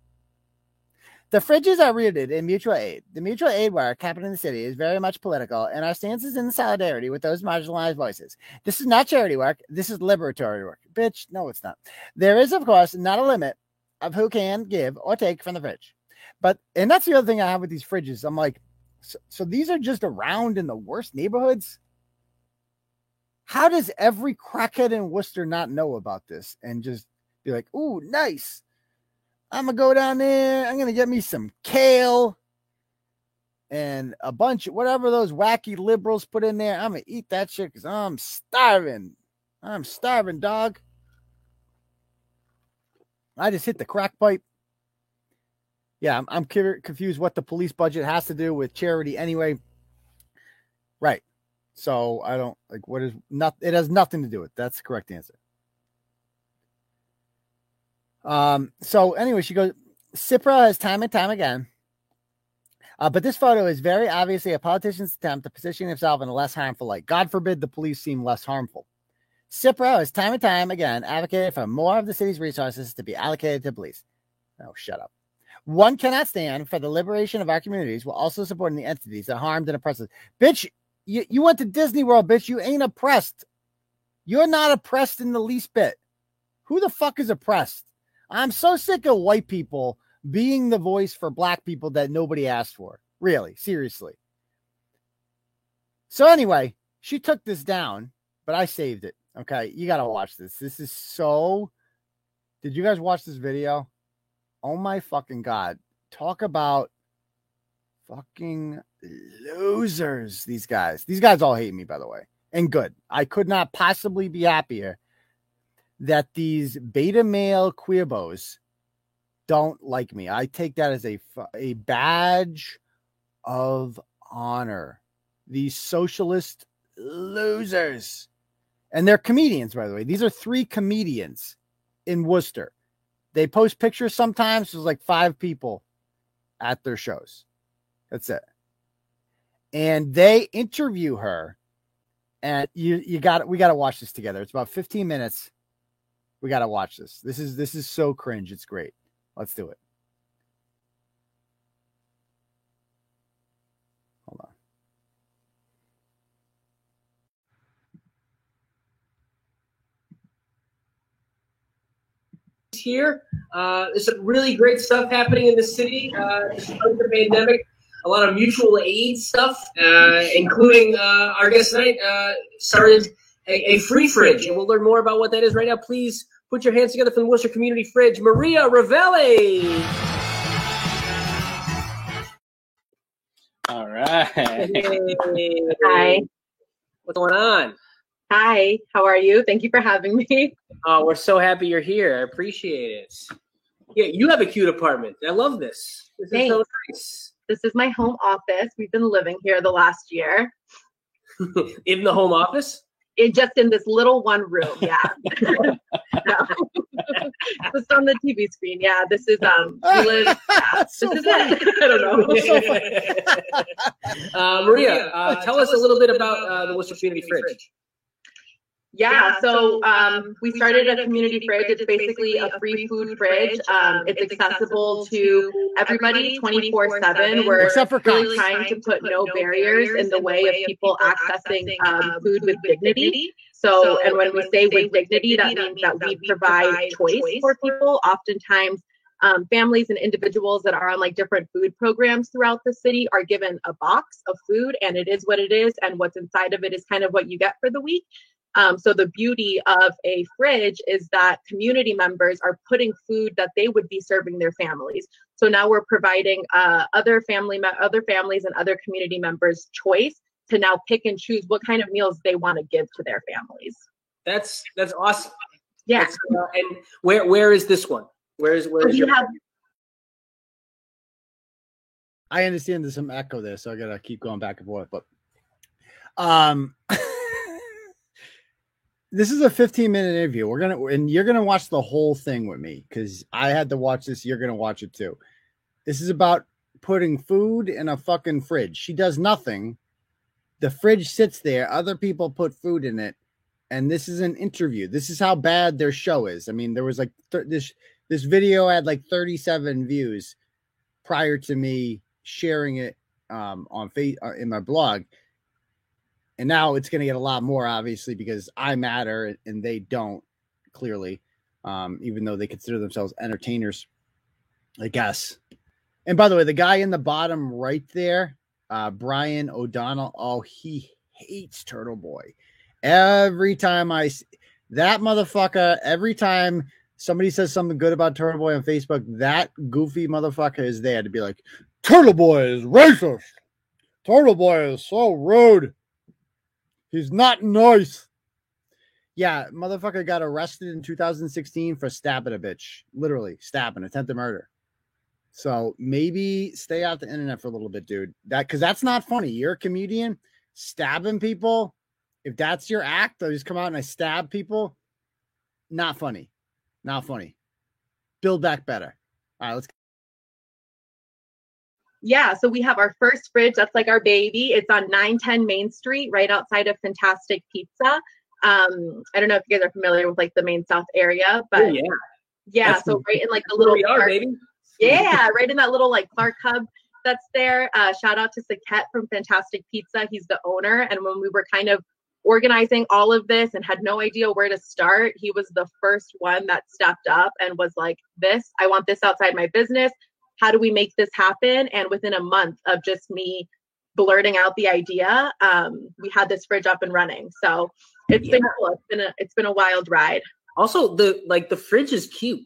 The fridges are rooted in mutual aid. The mutual aid work happening in the city is very much political, and our stance is in solidarity with those marginalized voices. This is not charity work. This is liberatory work. Bitch, no, it's not. There is, of course, not a limit of who can give or take from the fridge. But, and that's the other thing I have with these fridges. I'm like, so, so these are just around in the worst neighborhoods? How does every crackhead in Worcester not know about this and just be like, ooh, nice. I'm going to go down there. I'm going to get me some kale and a bunch of whatever those wacky liberals put in there. I'm going to eat that shit because I'm starving. I'm starving, dog. I just hit the crack pipe. Yeah, I'm, I'm confused what the police budget has to do with charity anyway. Right. So I don't like what is not. It has nothing to do with it. That's the correct answer. Um, so anyway, she goes, Cipro has time and time again. Uh, but this photo is very obviously a politician's attempt to position himself in a less harmful light. God forbid the police seem less harmful. Cipro has time and time again advocated for more of the city's resources to be allocated to police. Oh, shut up. One cannot stand for the liberation of our communities while also supporting the entities that harmed and oppressed us. Bitch, you, you went to Disney World, bitch. You ain't oppressed. You're not oppressed in the least bit. Who the fuck is oppressed? I'm so sick of white people being the voice for black people that nobody asked for. Really, seriously. So anyway, she took this down, but I saved it. Okay, you got to watch this. This is so... Did you guys watch this video? Oh my fucking God. Talk about fucking losers, these guys. These guys all hate me, by the way. And good. I could not possibly be happier that these beta male queerbos don't like me. I take that as a, a badge of honor. These socialist losers. And they're comedians, by the way. These are three comedians in Worcester. They post pictures sometimes. There's like five people at their shows. That's it. And they interview her. And you, you got we got to watch this together. It's about fifteen minutes. We got to watch this. This is this is so cringe. It's great. Let's do it. Hold on. Here, uh, there's some really great stuff happening in the city uh, despite the pandemic. a lot of mutual aid stuff, uh, including uh, our guest tonight uh, started a, a free fridge, and we'll learn more about what that is right now. Please put your hands together for the Worcester Community Fridge, Maria Ravelli. All right. Hey. Hi. What's going on? Hi. How are you? Thank you for having me. Oh, we're so happy you're here. I appreciate it. Yeah, you have a cute apartment. I love this. This Thanks. Is so nice. This is my home office. We've been living here the last year. In the home office? It just in this little one room, yeah. Just on the T V screen, yeah. This is um. We live, yeah. so this is it. I don't know. So uh, Maria, uh, tell, tell us a little bit about uh, the Worcester Community Fridge. Fridge. Yeah, yeah, so um, we started a community fridge. It's basically a free food fridge. Um, it's accessible to everybody twenty-four seven. We're really trying to put no barriers in the way of people accessing um, food with dignity. So, and when we say with dignity, that means that we provide choice for people. Oftentimes, um, families and individuals that are on like different food programs throughout the city are given a box of food, and it is what it is, and what's inside of it is kind of what you get for the week. Um, so the beauty of a fridge is that community members are putting food that they would be serving their families. So now we're providing uh, other family, me- other families and other community members choice to now pick and choose what kind of meals they want to give to their families. That's that's awesome. Yeah. That's, uh, and where where is this one? Where is where? Is you your- have- I understand there's some echo there, so I gotta keep going back and forth. But um. This is a fifteen minute interview. We're going to, and you're going to watch the whole thing with me because I had to watch this. You're going to watch it too. This is about putting food in a fucking fridge. She does nothing. The fridge sits there. Other people put food in it. And this is an interview. This is how bad their show is. I mean, there was like th- this, this video had like thirty-seven views prior to me sharing it um, on fa- uh, in my blog. And now it's going to get a lot more, obviously, because I matter and they don't, clearly, um, even though they consider themselves entertainers, I guess. And by the way, the guy in the bottom right there, uh, Brian O'Donnell, oh, he hates Turtle Boy. Every time I – that motherfucker, every time somebody says something good about Turtle Boy on Facebook, that goofy motherfucker is there to be like, Turtle Boy is racist. Turtle Boy is so rude. He's not nice. Yeah, motherfucker got arrested in two thousand sixteen for stabbing a bitch. Literally, stabbing, attempted murder. So maybe stay out the internet for a little bit, dude. That because that's not funny. You're a comedian. Stabbing people, if that's your act, I just come out and I stab people. Not funny. Not funny. Build back better. All right, let's go. Yeah, so we have our first fridge. That's like our baby. It's on nine ten Main Street, right outside of Fantastic Pizza. Um, I don't know if you guys are familiar with like the Main South area, but oh, yeah, yeah so right in like the little we are, Clark, baby. Yeah, right in that little like Clark Hub that's there. Uh, shout out to Saket from Fantastic Pizza. He's the owner. And when we were kind of organizing all of this and had no idea where to start, he was the first one that stepped up and was like, "This, I want this outside my business. How do we make this happen?" And within a month of just me blurting out the idea, um, we had this fridge up and running. So it's yeah. been cool. It's been a it's been a wild ride. Also, the like the fridge is cute.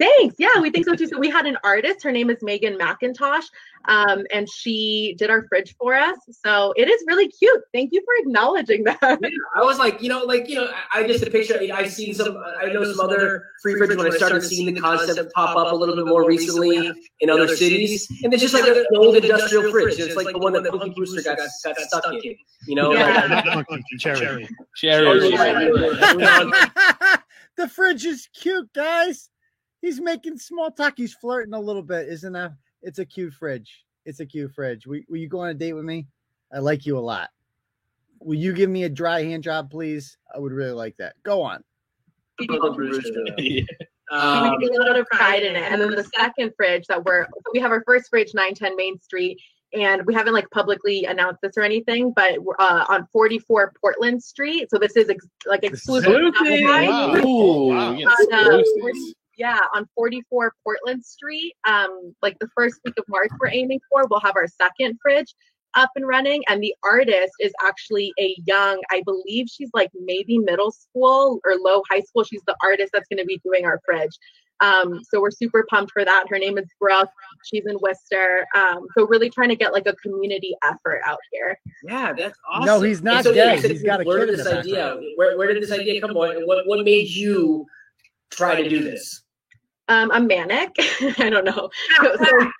Thanks. Yeah, we think so too. So we had an artist. Her name is Megan McIntosh, um, and she did our fridge for us. So it is really cute. Thank you for acknowledging that. Yeah, I was like, you know, like you know, I, I just a picture. I've seen some. I know some other free fridge when I started seeing the concept pop up a little bit more recently in other cities, and it's just like an old industrial fridge. It's like the one that Punky Brewster got got stuck in. You know, yeah. like, cherry, cherry. The fridge is cute, guys. He's making small talk. He's flirting a little bit, isn't it? It's a cute fridge. It's a cute fridge. Will, will you go on a date with me? I like you a lot. Will you give me a dry hand job, please? I would really like that. Go on. Yeah. Um, we take a little bit of pride in it. And then the second fridge that we're – we have our first fridge, nine ten Main Street, and we haven't, like, publicly announced this or anything, but we're uh, on forty-four Portland Street. So this is, ex- like, exclusive. Wow. Ooh, wow. On, uh, Yeah, on forty-four Portland Street. Um, like the first week of March we're aiming for, we'll have our second fridge up and running. And the artist is actually a young, I believe she's like maybe middle school or low high school. She's the artist that's going to be doing our fridge. Um, so we're super pumped for that. Her name is Brooke. She's in Worcester. Um, so really trying to get like a community effort out here. Yeah, that's awesome. No, he's not so, dead. He's got a where kid did this in the idea? Where, where did this idea come on? What, what made you try to do this? Um, I'm manic. I don't know. So, so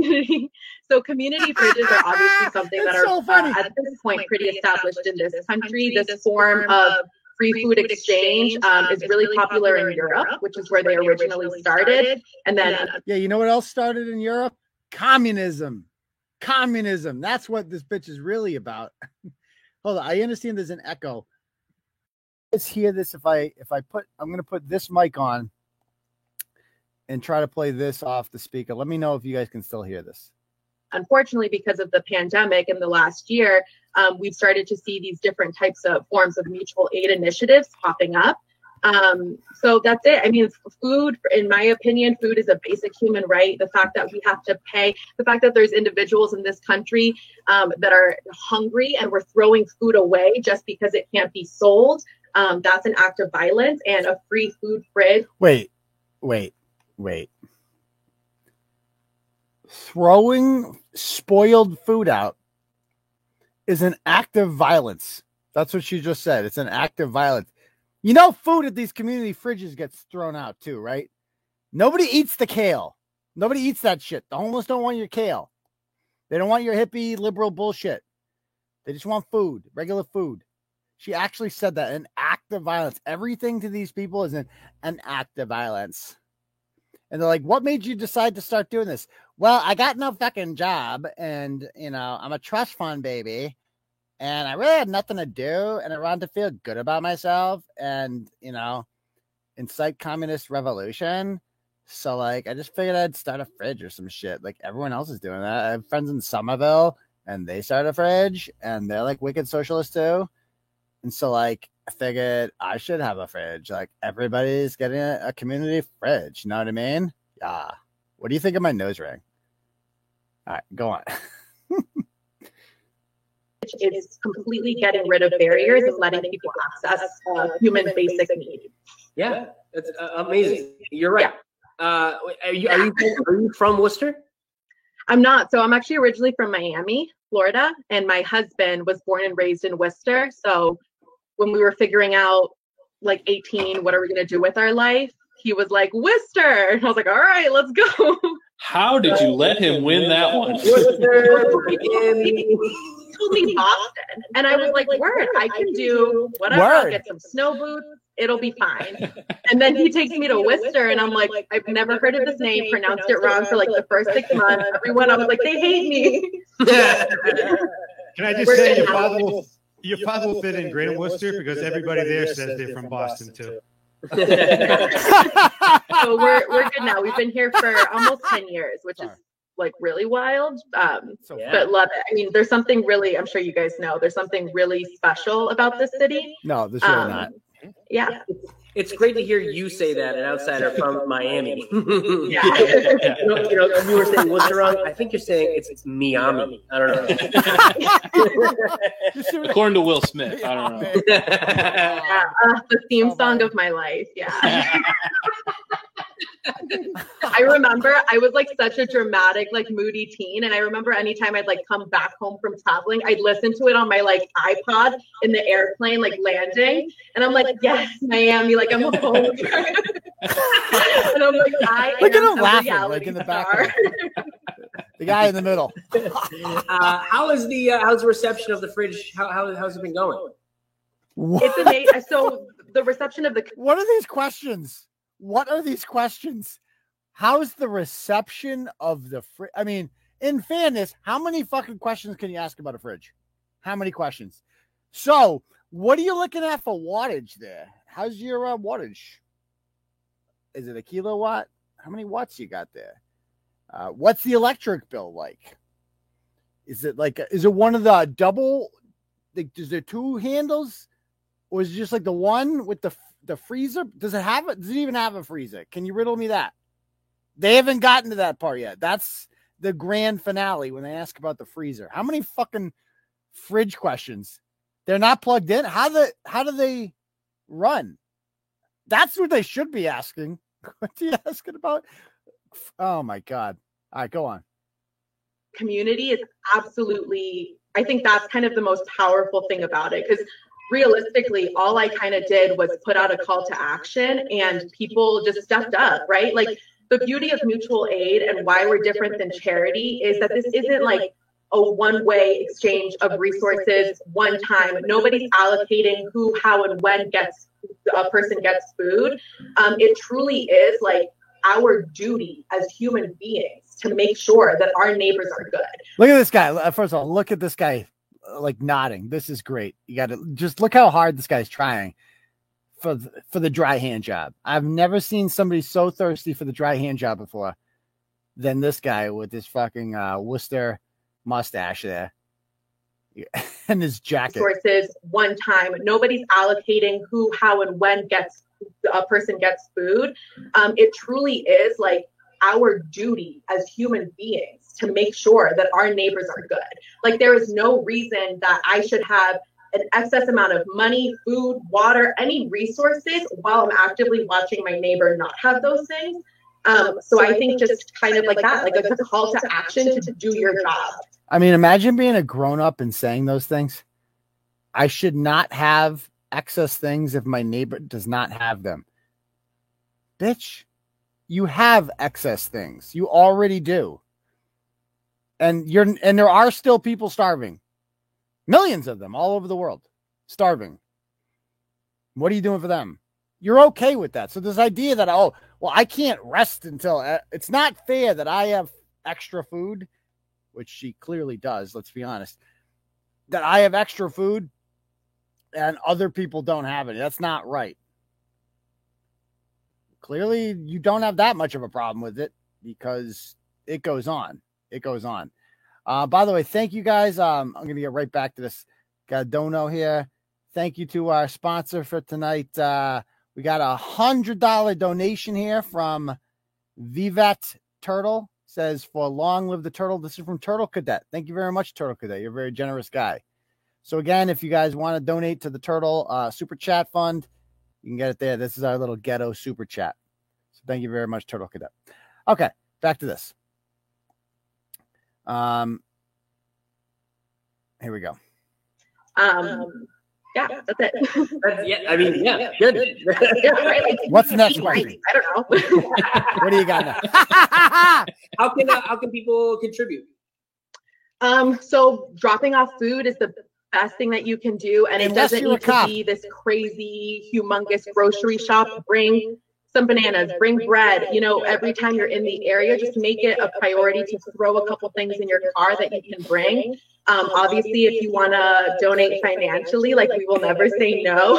community, so community fridges are obviously something that are so uh, at this point pretty established in this country. This form of free food exchange um, is really popular in Europe, which is where they originally started. And then, yeah, you know what else started in Europe? Communism. Communism. That's what this bitch is really about. Hold on, I understand there's an echo. Let's hear this. If I if I put, I'm gonna put this mic on and try to play this off the speaker. Let me know if you guys can still hear this. Unfortunately, because of the pandemic in the last year, um, we've started to see these different types of forms of mutual aid initiatives popping up. Um, so that's it. I mean, food, in my opinion, food is a basic human right. The fact that we have to pay, the fact that there's individuals in this country um, that are hungry and we're throwing food away just because it can't be sold, um, that's an act of violence. And a free food fridge. Wait, wait. Wait, throwing spoiled food out is an act of violence. That's what she just said. It's an act of violence. You know, food at these community fridges gets thrown out too, right? Nobody eats the kale. Nobody eats that shit. The homeless don't want your kale. They don't want your hippie liberal bullshit. They just want food, regular food. She actually said that, an act of violence. Everything to these people is an, an act of violence. And they're like, what made you decide to start doing this? Well, I got no fucking job. And, you know, I'm a trust fund baby. And I really had nothing to do. And I wanted to feel good about myself and, you know, incite communist revolution. So, like, I just figured I'd start a fridge or some shit. Like, everyone else is doing that. I have friends in Somerville. And they start a fridge. And they're, like, wicked socialists, too. And so, like, I figured I should have a fridge. Like, everybody's getting a, a community fridge. You know what I mean? Yeah. What do you think of my nose ring? All right, go on. It's completely getting rid of barriers and letting people access uh, human basic needs. Yeah, that's uh, amazing. You're right. Yeah. Uh, are you are you are you from Worcester? I'm not. So I'm actually originally from Miami, Florida, and my husband was born and raised in Worcester. So when we were figuring out, like, eighteen, what are we going to do with our life? He was like, Worcester. And I was like, all right, let's go. How did you let him win that one? He told me Boston. And I was like, word, I can do whatever. I'll get some snow boots. It'll be fine. And then he takes me to Worcester, and I'm like, I've never heard of this name, pronounced it wrong for, like, the first six months. Everyone, I was like, they hate me. Can I just say, your father will... Your, Your father will fit in great in Worcester, Worcester because everybody, everybody there says they're, they're from Boston, Boston too. So we're we're good now. We've been here for almost ten years, which is like really wild. Um, so, yeah. But love it. I mean, there's something really, I'm sure you guys know, there's something really special about this city. No, there's really um, not. Yeah. It's great to hear you say that, an outsider from Miami. Yeah. You know, you know, you were saying what's wrong. I think you're saying it's, it's Miami. I don't know. According to Will Smith, I don't know. Yeah. Uh, the theme song of my life. Yeah. I remember I was like such a dramatic, like moody teen. And I remember anytime I'd like come back home from traveling, I'd listen to it on my like iPod in the airplane, like landing. And I'm like, yes, Miami, like I'm a home. And I'm like, I look at him laughing, like in the background. The guy in the middle. uh, how is the uh, how's the reception of the fridge? How, how how's it been going? What? It's amazing. So the reception of the what are these questions? What are these questions? How's the reception of the fridge? I mean, in fairness, how many fucking questions can you ask about a fridge? How many questions? So, what are you looking at for wattage there? How's your uh, wattage? Is it a kilowatt? How many watts you got there? Uh, what's the electric bill like? Is it like, is it one of the double, like, is there two handles? Or is it just like the one with the the freezer? Does it have it? Does it even have a freezer? Can you riddle me that? They haven't gotten to that part yet. That's the grand finale when they ask about the freezer. How many fucking fridge questions? They're not plugged in. How the how do they run? That's what they should be asking. What are you asking about? Oh my God. All right, go on. Community is absolutely, I think that's kind of the most powerful thing about it, because realistically, all I kind of did was put out a call to action and people just stepped up, right? Like the beauty of mutual aid and why we're different than charity is that this isn't like a one-way exchange of resources one time. Nobody's allocating who, how, and when gets a person gets food. Um, it truly is like our duty as human beings to make sure that our neighbors are good. Look at this guy. First of all, look at this guy like nodding. This is great. You got to just look how hard this guy's trying for the, for the dry hand job. I've never seen somebody so thirsty for the dry hand job before than this guy with his fucking uh, Worcester mustache there. And his jacket. Resources one time. Nobody's allocating who, how, and when gets a person gets food. Um, it truly is like our duty as human beings to make sure that our neighbors are good. Like there is no reason that I should have an excess amount of money, food, water, any resources while I'm actively watching my neighbor not have those things. Um, so I think just kind of like that, like a call to action to do your job. I mean, imagine being a grown up and saying those things. I should not have excess things if my neighbor does not have them. Bitch, you have excess things. You already do. And you're and there are still people starving. Millions of them all over the world starving. What are you doing for them? You're okay with that. So this idea that, oh, well, I can't rest until uh, it's not fair that I have extra food, which she clearly does. Let's be honest, that I have extra food and other people don't have it. That's not right. Clearly, you don't have that much of a problem with it because it goes on. It goes on. Uh, by the way, thank you guys. Um, I'm going to get right back to this. Got a dono here. Thank you to our sponsor for tonight. Uh, we got a one hundred dollars donation here from Vivet Turtle. Says, for long live the turtle. This is from Turtle Cadet. Thank you very much, Turtle Cadet. You're a very generous guy. So again, if you guys want to donate to the Turtle uh, Super Chat Fund, you can get it there. This is our little ghetto Super Chat. So thank you very much, Turtle Cadet. Okay, back to this. Um, here we go. Um, yeah, that's it. That's, yeah, I mean, yeah, good. Yeah, right, like, what's the next question? I don't know. What do you got now? How can uh, how can people contribute? Um, so dropping off food is the best thing that you can do, and it Unless doesn't need to be this crazy, humongous grocery shop. Bring some bananas, bring bread. You know, every time you're in the area, just make it a priority to throw a couple things in your car that you can bring. Um, obviously, if you want to donate financially, like we will never say no.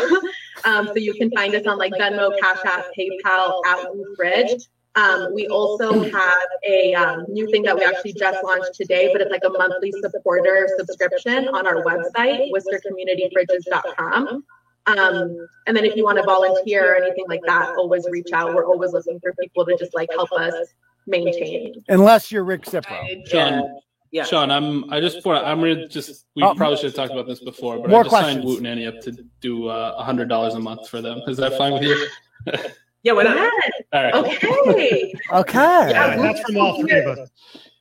um, so you can find us on like Venmo, Cash App, PayPal, Out in the Fridge. Um, we also have a um, new thing that we actually just launched today, but it's like a monthly supporter subscription on our website, Worcester Community Fridges dot com. Um, and then if you want to volunteer or anything like that, always reach out. We're always looking for people to just like help us maintain. Unless you're Rick Cipro. Sean, yeah. Sean, I'm, I just want to, I'm going to just, we oh, probably should have talked about this before, but I just questions. signed Woot and Annie up to do uh, one hundred dollars a month for them. Is that fine with you? Yeah, why not? Yes. All right. Okay. Okay. Yeah, that's from all three of us.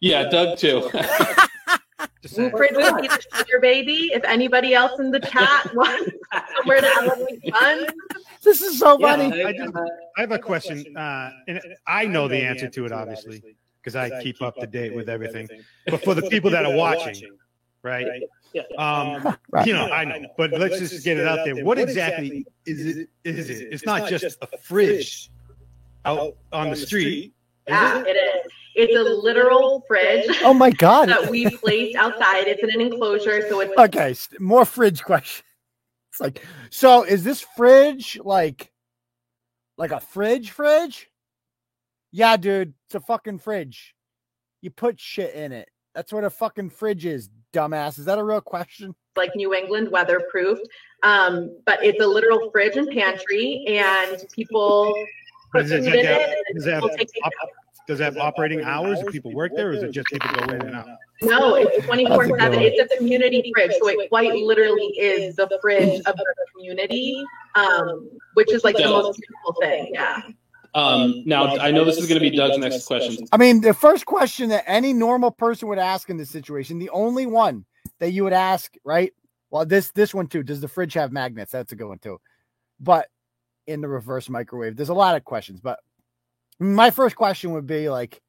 Yeah, Doug too. Your baby. If anybody else in the chat wants somewhere to allocate funds, this is so funny. Yeah, I, just, I have a question, uh, and I know the answer to it obviously because I keep up to date with everything. But for the people that are watching, right? Um, you know, I know. But let's just get it out there. What exactly is it? Is it? It's not just a fridge out on the street. Yeah, it is. It's a literal fridge. Oh my God! That we placed outside. It's in an enclosure, so it's okay. More fridge questions. It's like, so is this fridge like, like a fridge fridge? Yeah, dude, it's a fucking fridge. You put shit in it. That's what a fucking fridge is, dumbass. Is that a real question? like New England weatherproofed, um, but it's a literal fridge and pantry, and people put food in it. Does it have, does it have operating hours? Do people work there, or is it just people go in and out? No, it's twenty-four seven. It's a community fridge, so it quite literally is the fridge of the community, um, which is like the most beautiful thing, yeah. Um, now, I know this is going to be Doug's next question. I mean, the first question that any normal person would ask in this situation, the only one that you would ask, right? Well, this this one too. Does the fridge have magnets? That's a good one too. But in the reverse microwave, there's a lot of questions. But my first question would be like,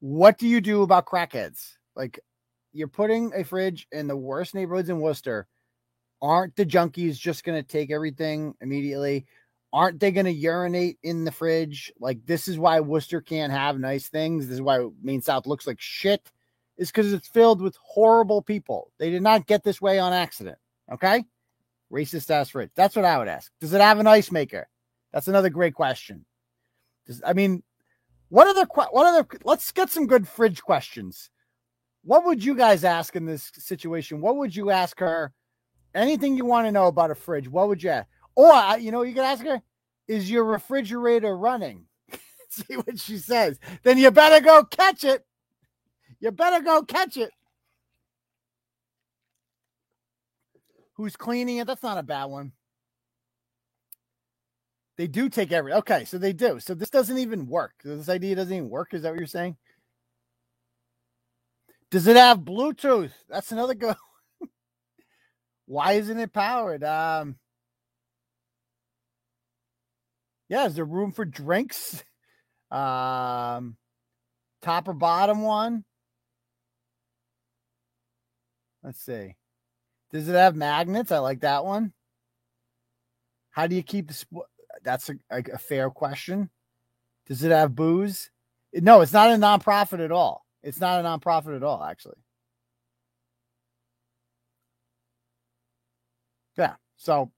what do you do about crackheads? Like, you're putting a fridge in the worst neighborhoods in Worcester. Aren't the junkies just going to take everything immediately? Aren't they going to urinate in the fridge? Like, this is why Worcester can't have nice things. This is why Main South looks like shit. It's because it's filled with horrible people. They did not get this way on accident. Okay? Racist ass fridge. That's what I would ask. Does it have an ice maker? That's another great question. Does, I mean, what other, what other, let's get some good fridge questions. What would you guys ask in this situation? What would you ask her? Anything you want to know about a fridge, what would you ask? Or, you know, you can ask her, is your refrigerator running? See what she says. Then you better go catch it. You better go catch it. Who's cleaning it? That's not a bad one. They do take every. Okay, so they do. So this doesn't even work. This idea doesn't even work. Is that what you're saying? Does it have Bluetooth? That's another go. Why isn't it powered? Um. Yeah, is there room for drinks? Um, top or bottom one? Let's see. Does it have magnets? I like that one. How do you keep the sport? That's a, a, a fair question. Does it have booze? No, it's not a nonprofit at all. It's not a nonprofit at all, actually. Yeah, so...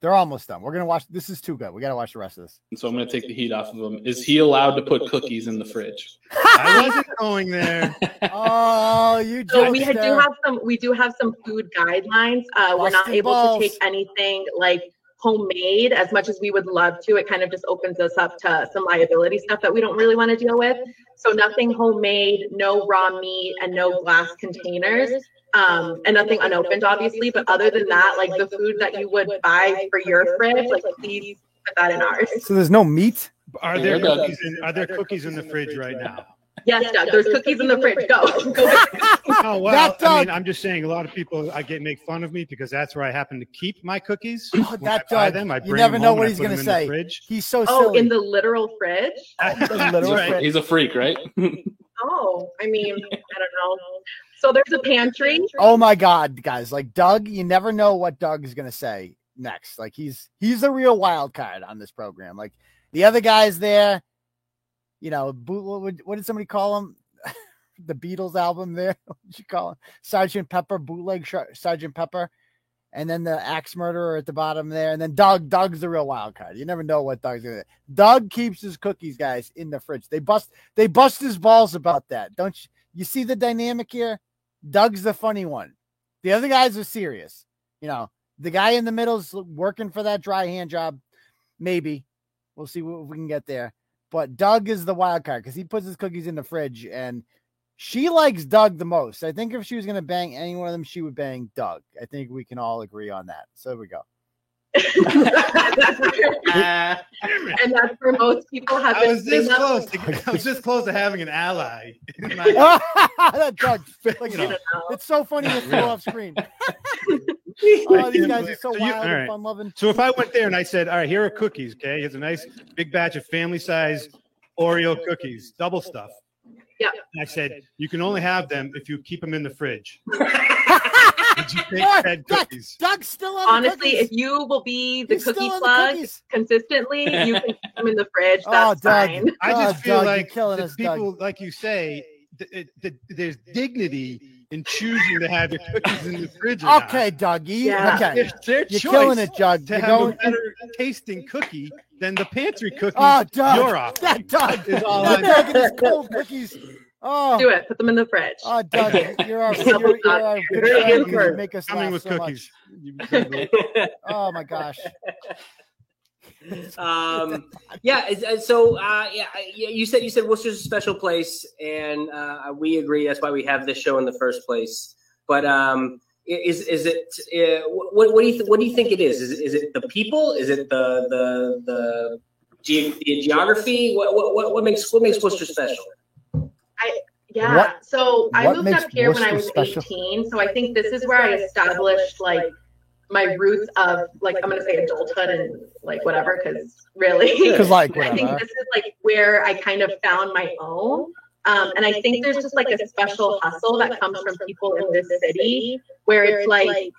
they're almost done. We're going to watch. This is too good. We got to watch the rest of this. And so I'm going to take the heat off of him. Is he allowed to put cookies in the fridge? I wasn't going there. Oh, you so we do have some. We do have some food guidelines. Uh, we're not able balls. to take anything like homemade as much as we would love to. It kind of just opens us up to some liability stuff that we don't really want to deal with. So nothing homemade, no raw meat, and no glass containers. Um, and nothing unopened, obviously, but other than that, like the food that you would buy for your fridge, like please put that in ours. So there's no meat? Are there cookies in, are there cookies in the fridge right now? Yes, Doug, there's cookies in the fridge. Go. Go ahead. Oh, well, I mean, I'm just saying a lot of people I get make fun of me because that's where I happen to keep my cookies. Oh, that I buy them, I bring you never them know home what he's going to say. He's so silly. Oh, in the literal fridge? The literal right. fridge. He's a freak, right? Oh, I mean, I don't know. So there's a pantry. Oh my God, guys! Like Doug, you never know what Doug is gonna say next. Like he's he's a real wild card on this program. Like the other guys there, you know, what, what did somebody call him? The Beatles album there? What did you call him? Sergeant Pepper bootleg Sergeant Pepper, and then the axe murderer at the bottom there, and then Doug. Doug's the real wild card. You never know what Doug's gonna say. Doug keeps his cookies, guys, in the fridge. They bust they bust his balls about that. Don't you? You see the dynamic here? Doug's the funny one. The other guys are serious. You know, the guy in the middle's working for that dry hand job. Maybe we'll see what we can get there. But Doug is the wild card because he puts his cookies in the fridge, and she likes Doug the most. I think if she was going to bang any one of them, she would bang Doug. I think we can all agree on that. So there we go. uh, and that's where most people have. I was this close. To, I was just close to having an ally. My- that Doug, like, it it's so funny to throw off screen. Oh, these guys are so, so wild you, and right. fun-loving. So if I went there and I said, "All right, here are cookies. Okay, here's a nice big batch of family-sized Oreo cookies, double stuff." Yeah. And I said, "You can only have them if you keep them in the fridge." Doug, cookies. Doug's still on honestly, the if you will be the He's cookie plug the consistently, you can keep them in the fridge. That's oh, fine. I just oh, feel Doug, like the us, people, Doug. Like you say, th- th- there's dignity in choosing to have your cookies in the fridge. Okay, Dougie. Yeah. Okay. You're killing it, Doug. To You're have going... a better tasting cookie than the pantry cookies. Oh, Doug. You're off. That Doug is all on. Making his cold cookies. Oh, do it. Put them in the fridge. Oh, Doug, you're our, you're, you're our good friend. You make us laugh with so cookies. Much. Oh my gosh. um, yeah. So, uh, yeah, you said you said Worcester's a special place, and uh, we agree. That's why we have this show in the first place. But um, is is it uh, what, what do you th- what do you think it is? Is it, is it the people? Is it the the the, ge- the geography? What, what what makes what makes Worcester special? I, yeah, what, so I moved up here Worcester when I was special? eighteen, so I think this is where I established, like, my roots of, like, I'm going to say adulthood and, like, whatever, because really, like, whatever. I think this is, like, where I kind of found my own, um, and I think there's just, like, a special hustle that comes from people in this city, where it's, like,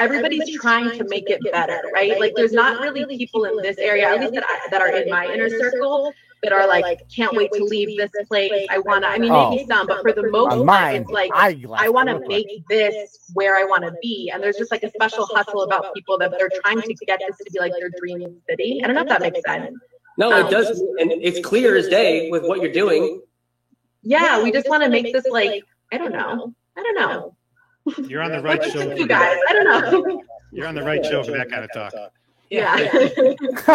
everybody's trying to make it better, right? Like, there's not really people in this area, at least that, I, that are in my inner circle, that are like, can't, can't wait, wait to leave this place. place. I want to, I mean, oh, maybe some, but for the most part, it's like, I, I want to make this where I want to be. And there's just like a special hustle about people that they're trying to get this to be like their dream city. I don't know if that makes sense. No, um, it does. And it's clear as day with what you're doing. Yeah, we just want to make this like, I don't know. I don't know. You're on the right show. You guys, I don't know. You're on the right show for that kind of talk. Yeah. yeah.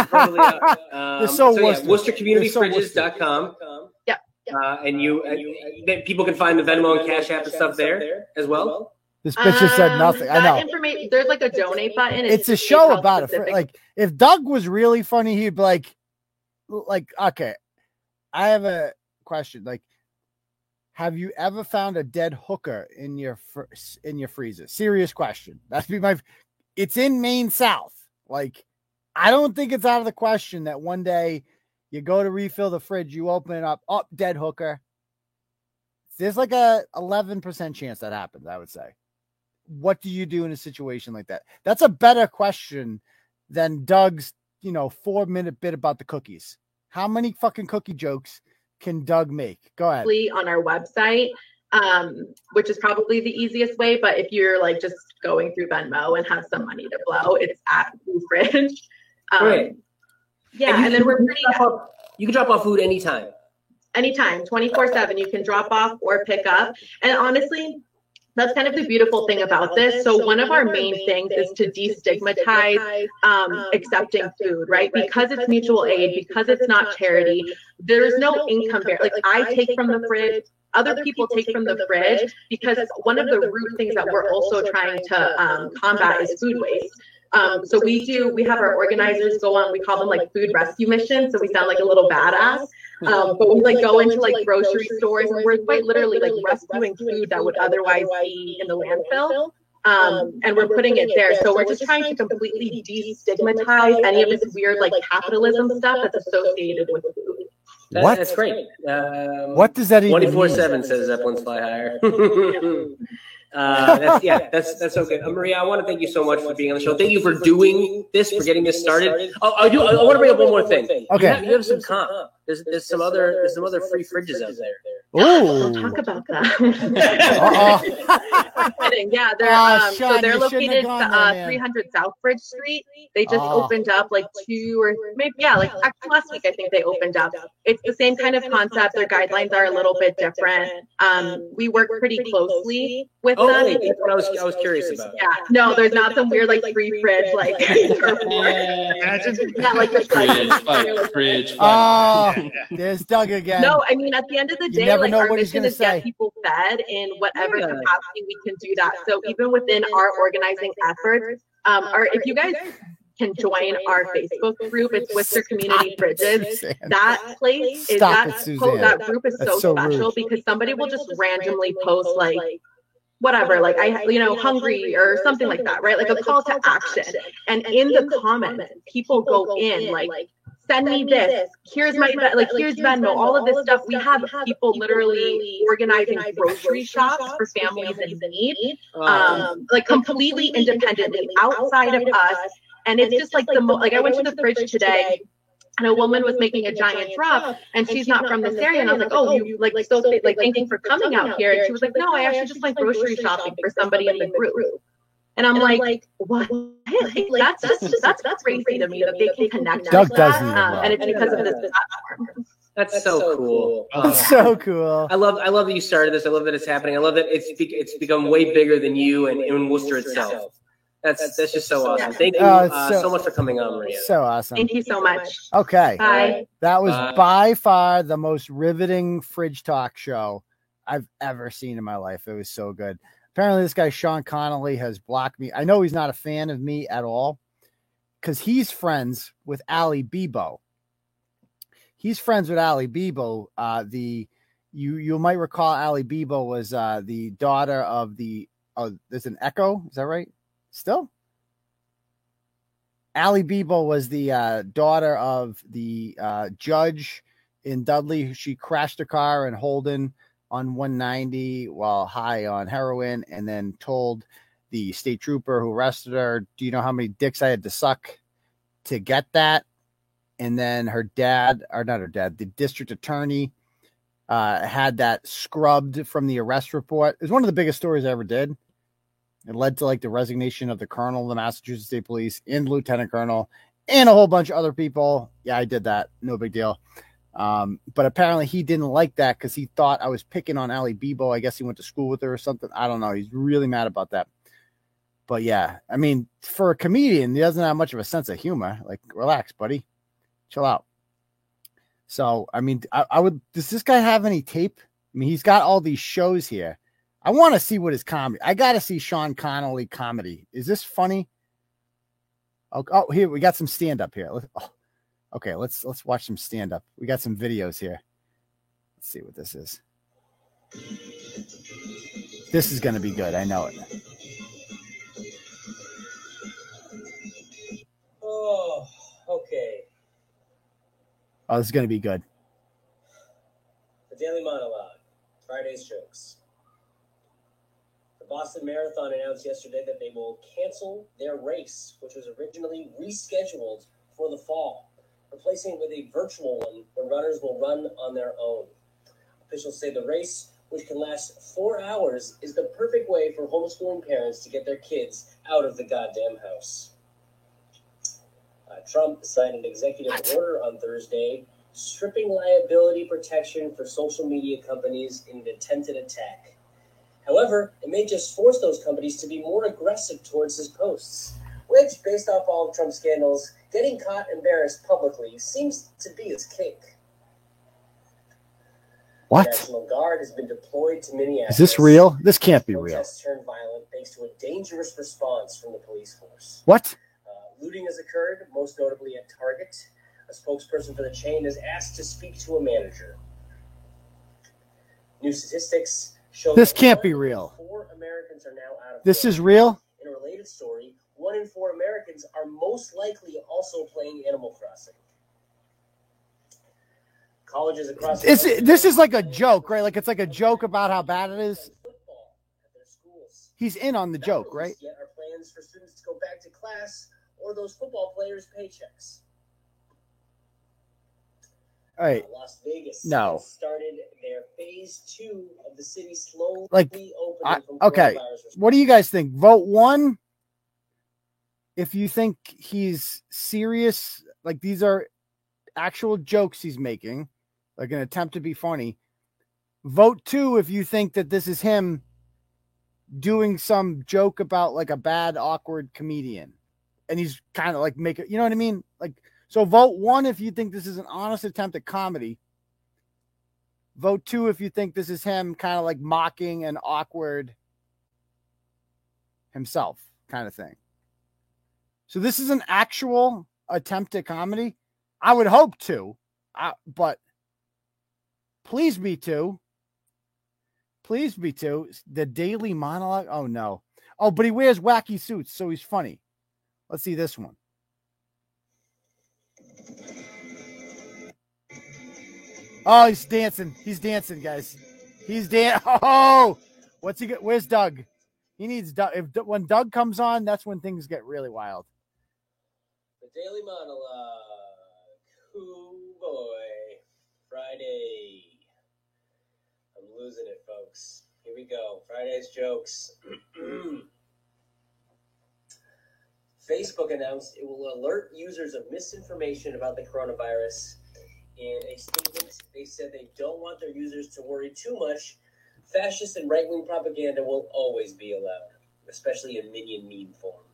totally, uh, um, so, so yeah, Worcester Community Fridges dot com. So yeah. yeah. Uh, and you, and you and people can find the Venmo and Cash App and stuff there as well. This bitch just said nothing. Um, I know. There's like a donate button. It's, it's a show about specific. It. Like if Doug was really funny, he'd be like, like, okay, I have a question. Like, have you ever found a dead hooker in your fr- in your freezer? Serious question. That'd be my. It's in Main South. Like, I don't think it's out of the question that one day you go to refill the fridge, you open it up, up oh, dead hooker. There's like a eleven percent chance that happens, I would say. What do you do in a situation like that? That's a better question than Doug's, you know, four minute bit about the cookies. How many fucking cookie jokes can Doug make? Go ahead. On our website. Um, which is probably the easiest way, but if you're like just going through Venmo and have some money to blow, it's at Blue Fridge. Um, right. Yeah, and, and then we're pretty. Off, you can drop off food anytime. Anytime, twenty-four seven. You can drop off or pick up. And honestly, that's kind of the beautiful thing about this. So one of our main things is to destigmatize um, accepting food, right? Because it's mutual aid, because it's not charity, there's no income barrier. Like I take from the fridge. Other people take from the fridge because one of the root things that we're also trying to um, combat is food waste. Um, so we do, we have our organizers go on, we call them like food rescue missions. So we sound like a little badass, um, but we like go into like grocery stores and we're quite literally like rescuing food that would otherwise be in the landfill. Um, and we're putting it there. So we're just trying to completely destigmatize any of this weird like capitalism stuff that's associated with food. That's, what? That's great. Um, what does that even mean? twenty-four seven says Zeppelin's fly higher. uh, that's, yeah, that's that's okay. Uh, Maria, I want to thank you so much for being on the show. Thank you for doing this, for getting this started. Oh, I do. I want to bring up one more thing. Okay. You have, you have some comp. There's, there's some other there's some other free fridges out there. Oh, we'll talk about that. I'm kidding. Yeah, they're uh, um, Sean, so they're located uh, there, three hundred South Bridge Street. They just uh, opened up like two or maybe yeah, like actually last week I think they opened up. It's the same kind of concept. Their guidelines are a little bit different. Um, we work pretty closely with oh, them. That's what I was I was curious about. Yeah, no, there's not some weird like free fridge like. Yeah, like the fridge. Oh, there's Doug again. No, I mean at the end of the day, like our mission is get people fed in whatever capacity we can. Do that. So even within our organizing efforts, um, or if you guys can join our Facebook group, it's Worcester Community Fridges. That place is that po- that group is so special because somebody will just randomly post like whatever, like I, you know, hungry or something like that, right? Like a call to action. And in the comments, people go in like. Send, Send me this. this. Here's, here's my, my like, here's Venmo, all, all of this stuff. We have people literally organizing grocery shops for families in need, um, um, like completely, completely independently outside of us. And it's, and it's just like the most, like I went to the fridge today and a woman was making a giant drop and she's not from this area. And I was like, oh, you like, so like thank you for coming out here. And she was like, no, I actually just like grocery shopping for somebody in the group. And I'm, and like, I'm like, what? Like, that's just that's, that's crazy to me that they can connect. Doug does, um, and it's because of this platform. That's, that's so, so cool. cool. That's so cool. I love I love that you started this. I love that it's happening. I love that it's it's become way bigger than you and in Worcester itself. That's that's, that's just so awesome. Thank you uh, so, uh, so much for coming on, Maria. So awesome. Thank you so much. Okay. Bye. That was Bye. by far the most riveting fridge talk show I've ever seen in my life. It was so good. Apparently, this guy, Sean Connolly, has blocked me. I know he's not a fan of me at all because he's friends with Ali Bebo. He's friends with Ali Bebo. Uh, the you you might recall Ali Bebo was uh, the daughter of the uh, there's an echo. Is that right? Still, Ali Bebo was the uh, daughter of the uh, judge in Dudley. She crashed a car in Holden on one ninety while high on heroin, and then told the state trooper who arrested her, "Do you know how many dicks I had to suck to get that?" And then her dad, or not her dad, the district attorney uh, had that scrubbed from the arrest report. It was one of the biggest stories I ever did. It led to like the resignation of the colonel of the Massachusetts State Police and lieutenant colonel and a whole bunch of other people. Yeah, I did that. No big deal. Um, but apparently he didn't like that because he thought I was picking on Ali Bebo. I guess he went to school with her or something. I don't know. He's really mad about that. But yeah, I mean, for a comedian, he doesn't have much of a sense of humor. Like, relax, buddy. Chill out. So, I mean, I, I would, does this guy have any tape? I mean, he's got all these shows here. I want to see what his comedy. I got to see Sean Connolly comedy. Is this funny? Oh, oh here we got some stand up here. Let's, oh, okay, let's let's watch some stand up. We got some videos here. Let's see what this is. This is going to be good. I know it. Oh, okay. Oh, this is going to be good. The Daily Monologue, Friday's jokes. The Boston Marathon announced yesterday that they will cancel their race, which was originally rescheduled for the fall, replacing it with a virtual one where runners will run on their own. Officials say the race, which can last four hours, is the perfect way for homeschooling parents to get their kids out of the goddamn house. Uh, Trump signed an executive order on Thursday, stripping liability protection for social media companies in an attempted attack. However, it may just force those companies to be more aggressive towards his posts, which, based off all of Trump's scandals, getting caught embarrassed publicly seems to be his kink. What? The National Guard has been deployed to Minneapolis. Is this real? This can't be real. Protests turned violent thanks to a dangerous response from the police force. What? Uh, looting has occurred, most notably at Target. A spokesperson for the chain is asked to speak to a manager. New statistics. This can't be real. Four Americans are now out of this work. Is real? In a related story, one in four Americans are most likely also playing Animal Crossing. Colleges across it's, the it, this is like a joke, right? Like it's like a joke about how bad it is. Football at their schools. He's in on the that joke, right? Yet our plans for students to go back to class or those football players' paychecks. All right. Uh, Las Vegas no. started their phase two of the city slowly like, opening from I, okay. What do you guys think? Vote one if you think he's serious, like these are actual jokes he's making, like an attempt to be funny. Vote two if you think that this is him doing some joke about like a bad, awkward comedian. And he's kind of like make it, you know what I mean? Like So vote one if you think this is an honest attempt at comedy. Vote two if you think this is him kind of like mocking and awkward himself kind of thing. So this is an actual attempt at comedy. I would hope to, uh, but please be to. Please be to. The Daily Monologue. Oh, no. Oh, but he wears wacky suits, so he's funny. Let's see this one. Oh, he's dancing. He's dancing, guys. He's dan. Oh, what's he? Get- Where's Doug? He needs Doug. If when Doug comes on, that's when things get really wild. The Daily Monologue. Ooh boy, Friday. I'm losing it, folks. Here we go. Friday's jokes. Facebook announced it will alert users of misinformation about the coronavirus. In a statement They said they don't want their users to worry too much. Fascist and right-wing propaganda will always be allowed, especially in minion meme form.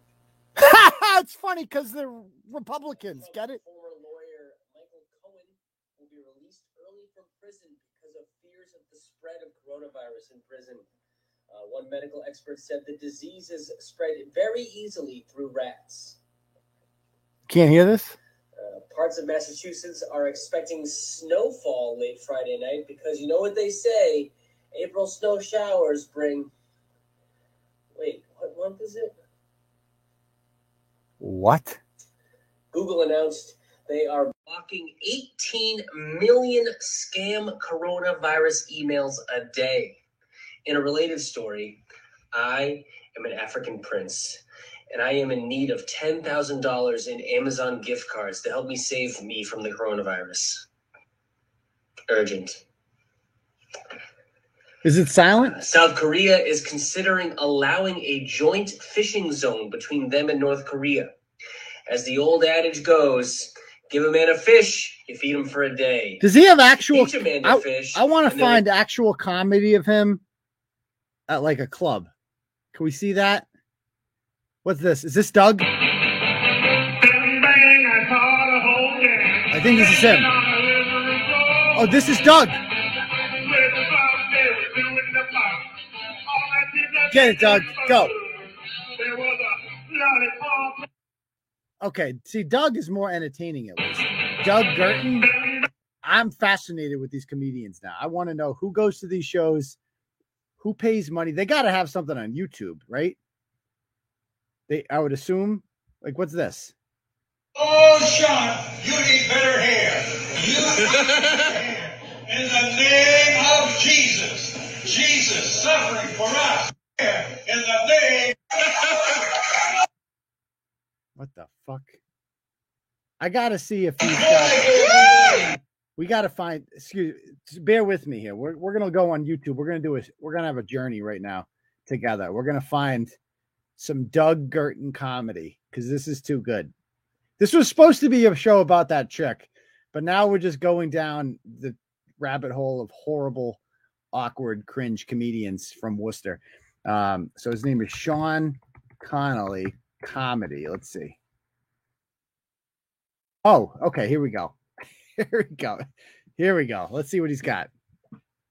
It's funny because they're Republicans. Get it? Former lawyer Michael Cohen will be released early from prison because of fears of the spread of coronavirus in prison. Uh, one medical expert said the disease is spread very easily through rats. Can't hear this? Uh, parts of Massachusetts are expecting snowfall late Friday night because you know what they say, April snow showers bring... Wait, what month is it? What? Google announced they are blocking eighteen million scam coronavirus emails a day. In a related story, I am an African prince, and I am in need of ten thousand dollars in Amazon gift cards to help me save me from the coronavirus. Urgent. Is it silent? Uh, South Korea is considering allowing a joint fishing zone between them and North Korea. As the old adage goes, give a man a fish, you feed him for a day. Does he have actual... Teach a man to I, fish. I want to find then... actual comedy of him at like a club. Can we see that? What's this? Is this Doug? I think this is him. Oh, this is Doug. Get it, Doug. Go. Okay. See, Doug is more entertaining at least. Doug Gerton. I'm fascinated with these comedians now. I want to know who goes to these shows, who pays money. They got to have something on YouTube, right? They, I would assume. Like, what's this? Oh, Sean, you need better hair. You need better hair. In the name of Jesus. Jesus suffering for us. In the name of... What the fuck? I got to see if he's got... We got to find... Excuse me. Bear with me here. We're, we're going to go on YouTube. We're going to do a... We're going to have a journey right now together. We're going to find some Doug Gerton comedy because this is too good. This was supposed to be a show about that chick, but now we're just going down the rabbit hole of horrible, awkward, cringe comedians from Worcester. Um, so his name is Sean Connolly Comedy. Let's see. Oh, okay. Here we go. Here we go. Here we go. Let's see what he's got.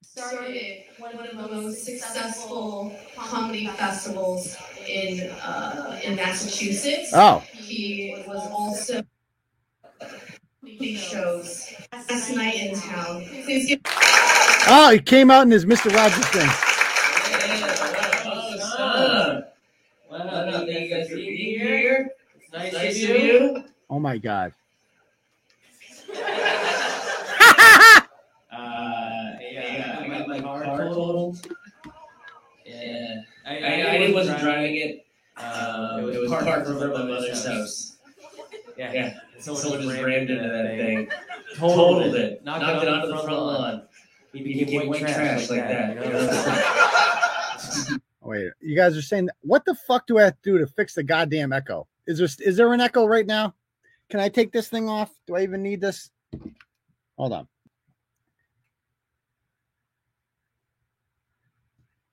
Started one of the most successful comedy festivals in uh, in Massachusetts. Oh. He was also big shows last night in town. Oh, he came out in his Mister Rogers thing. Oh my God. Yeah, I, I, I wasn't driving it. Um, it was, was parked over my mother's house. Yeah, yeah. And someone, someone just rammed into that thing, totaled it, knocked it onto the front lawn. He became white trash like that. You know? Wait, you guys are saying, what the fuck do I have to do to fix the goddamn echo? Is there is there an echo right now? Can I take this thing off? Do I even need this? Hold on.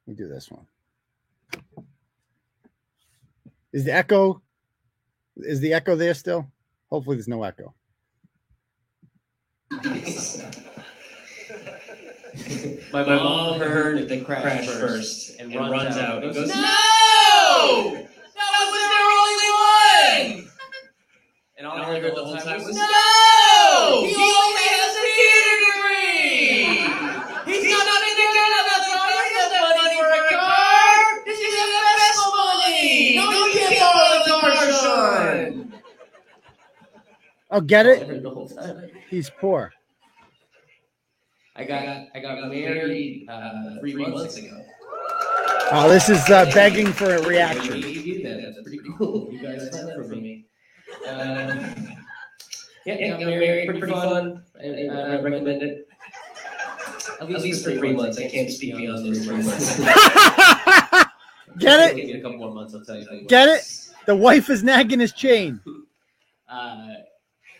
We do this one. Is the echo? Is the echo there still? Hopefully, there's no echo. My, My mom heard the crash, crash first, first and, and runs, runs out. out. It goes, no! no! That was their only one. And all I heard the whole time was, no! He only has a theater degree. He's not. Oh, get it? He's poor. I got I got married uh, three months ago. Oh, this is uh, begging for a reaction. That's pretty cool. You guys did that for me. Uh, yeah, yeah, got married. Pretty, pretty fun. I, I recommend it. At least for three months. I can't speak beyond those three months. Get it? A couple more months, I'll tell you. Get it? The wife is nagging his chain. Uh,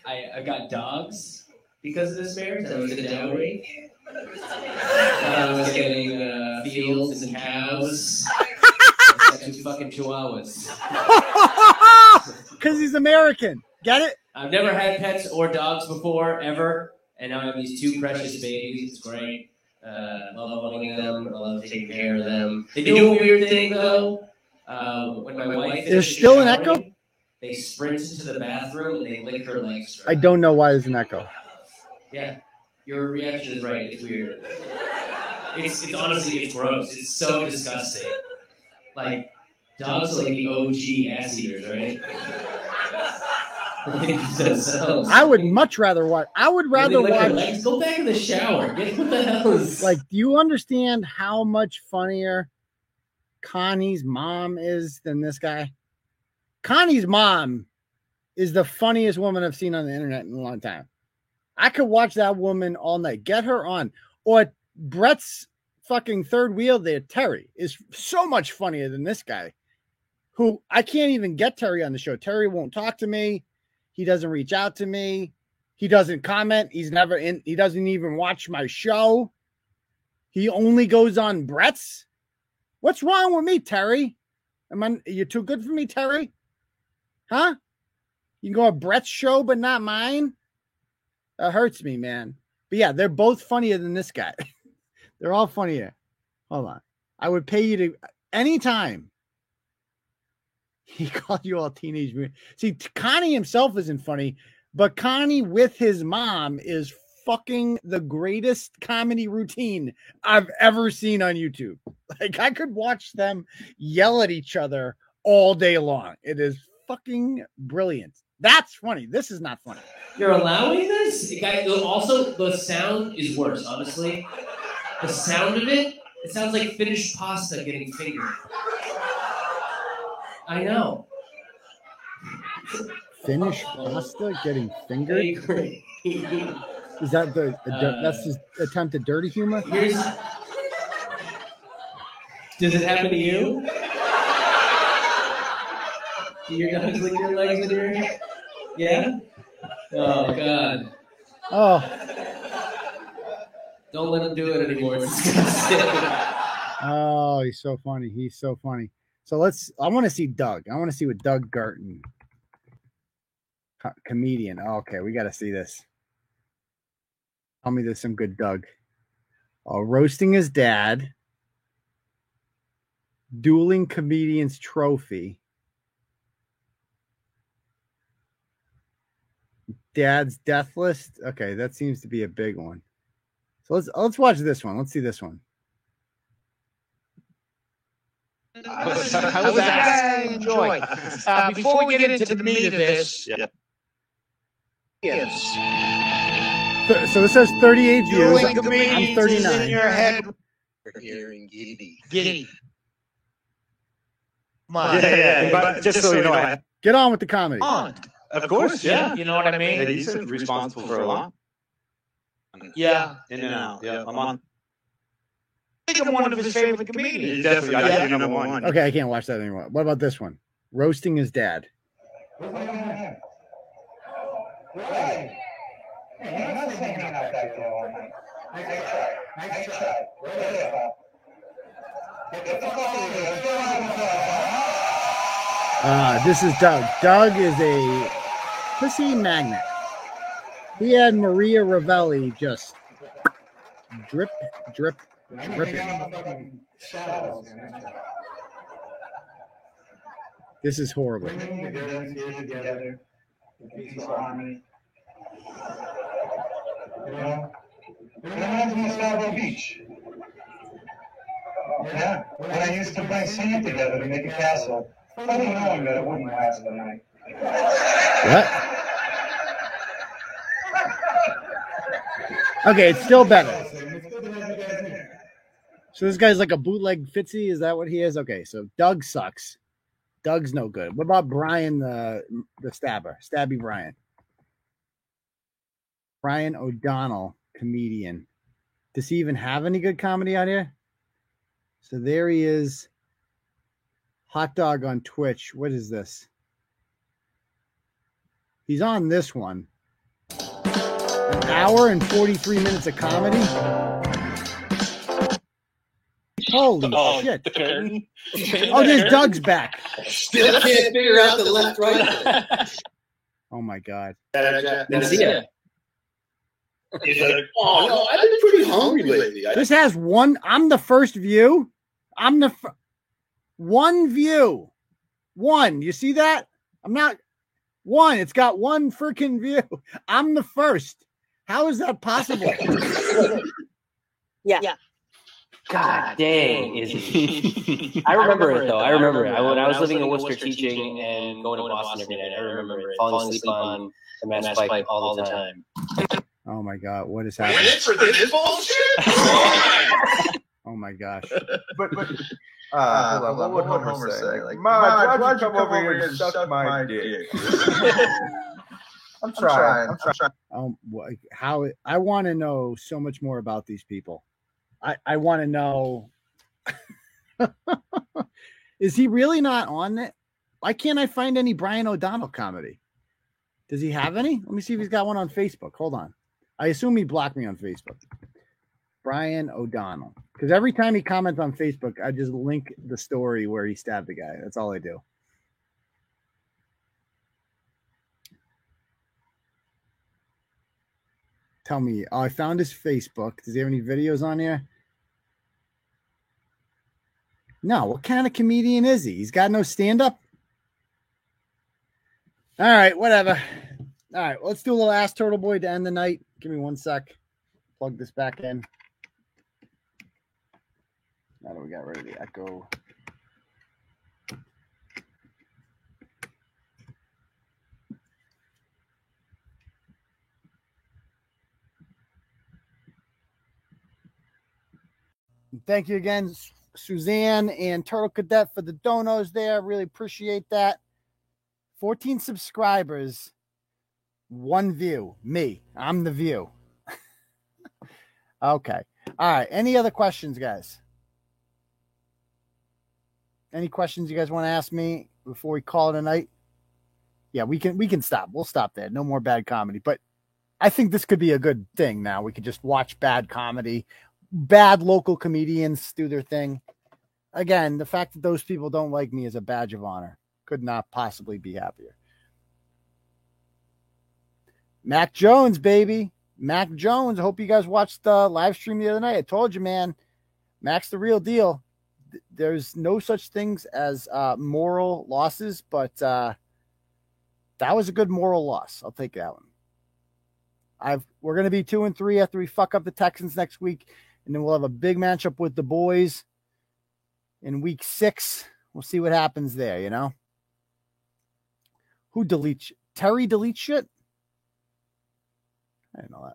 I, I got dogs. because of this marriage. That was a dowry. I was getting uh, fields and cows. Two fucking chihuahuas. Because he's American. Get it? I've never had pets or dogs before, ever. And now I have these two precious babies. It's great. Uh, I love owning them. I love taking care of them. They do a weird thing, though. Uh, when my wife There's still an echo? They sprint to the bathroom and they lick her legs. I don't know why there's an echo. Yeah. Your reaction is right. It's weird. It's, it's honestly, it's gross. It's so disgusting. Like, dogs are like the O G ass eaters, right? I would much rather watch. I would rather like watch. Legs, go back in the shower. Get what the hell is. Like, do you understand how much funnier Connie's mom is than this guy? Connie's mom is the funniest woman I've seen on the internet in a long time. I could watch that woman all night. Get her on. Or Brett's fucking third wheel there, Terry, is so much funnier than this guy, who I can't even get Terry on the show. Terry won't talk to me. He doesn't reach out to me. He doesn't comment. He's never in. He doesn't even watch my show. He only goes on Brett's. What's wrong with me, Terry? Am I, you're too good for me, Terry? Huh? You can go on Brett's show, but not mine? That hurts me, man. But yeah, they're both funnier than this guy. They're all funnier. Hold on. I would pay you to anytime. He called you all teenage mutants. See, Connie himself isn't funny, but Connie with his mom is fucking the greatest comedy routine I've ever seen on YouTube. Like, I could watch them yell at each other all day long. It is fucking brilliant. That's funny. This is not funny. You're allowing this? Guys, also, the sound is worse, honestly. The sound of it, it sounds like finished pasta getting fingered. I know. Finished pasta getting fingered? Is that the, the uh, that's his attempt at dirty humor? Here's, does it happen to you? Do your dogs lick your legs in here? Yeah? Oh, God. Oh. Don't let him do it anymore. Oh, he's so funny. He's so funny. So let's, I want to see Doug. I want to see what Doug Garten, co- comedian. Oh, okay, we got to see this. Tell me there's some good Doug. Oh, roasting his dad. Dueling comedians trophy. Dad's death list. Okay, that seems to be a big one. So let's let's watch this one. Let's see this one. How was that? How was that? Enjoy. Uh, before we get into the meat of this, yeah. Yes. So, so this says thirty-eight views. I'm, I'm thirty-nine. In your head. We're hearing giddy. Giddy. Come on. Yeah, yeah, yeah. But just, just so you know, I... get on with the comedy. On. Of, of course, course yeah. yeah. You know what I mean? He's responsible for a lot. Yeah. In and out. Yeah. I'm on. I think I'm one of his favorite comedians. Definitely. Yeah. I think number one. Okay, I can't watch that anymore. What about this one? Roasting his dad. Ah, uh, this is Doug. Doug is a pussy magnet. He had Maria Ravelli just drip, drip, dripping. This is horrible. Yeah, when I used to bring sand together to make a castle, funny knowing that it wouldn't last the night. What? Okay, it's still better. So this guy's like a bootleg Fitzy. Is that what he is? Okay, so Doug sucks. Doug's no good. What about Brian the the stabber? Stabby Brian. Brian O'Donnell, comedian. Does he even have any good comedy out here? So there he is. Hot dog on Twitch. What is this? He's on this one. An hour and forty-three minutes of comedy? Holy oh, shit. The curtain. Oh, there's Doug's back. Still can't figure out the left right. Oh, my God. That's it. He's like, oh, no, I've been pretty hungry lately. This has one. I'm the first view. I'm the fr- one view. One. You see that? I'm not. One. It's got one freaking view. I'm the first. How is that possible? yeah. Yeah. God dang, is he? I remember it though. I remember it. I, when I was living in Worcester teaching and going to Boston every night, I remember it. Falling asleep on the mass bike all the time. Oh my God, what is happening? Wait for this bullshit! Oh my gosh. But, but uh, uh, what, what would Homer, Homer say? Like, Mom, why'd you come over here and suck my dick? I'm trying. I'm trying. Um, how? I want to know so much more about these people. I, I want to know, is he really not on it? Why can't I find any Brian O'Donnell comedy? Does he have any? Let me see if he's got one on Facebook. Hold on. I assume he blocked me on Facebook. Brian O'Donnell. Because every time he comments on Facebook, I just link the story where he stabbed the guy. That's all I do. Tell me. Oh, I found his Facebook. Does he have any videos on here? No. What kind of comedian is he? He's got no stand-up? All right. Whatever. All right. Let's do a little Ask Turtle Boy to end the night. Give me one sec. Plug this back in. Now that we got rid of the echo. Thank you again, Suzanne and Turtle Cadet, for the donos there. Really appreciate that. fourteen subscribers, one view. Me. I'm the view. Okay. All right. Any other questions, guys? Any questions you guys want to ask me before we call it a night? Yeah, we can we can stop. We'll stop there. No more bad comedy. But I think this could be a good thing now. We could just watch bad comedy. Bad local comedians do their thing. Again, the fact that those people don't like me is a badge of honor. Could not possibly be happier. Mac Jones, baby. Mac Jones. I hope you guys watched the live stream the other night. I told you, man. Mac's the real deal. There's no such things as uh, moral losses, but uh, that was a good moral loss. I'll take that one. I've We're going to be two and three after we fuck up the Texans next week. And then we'll have a big matchup with the boys in week six. We'll see what happens there, you know? Who deletes? Terry deletes shit? I didn't know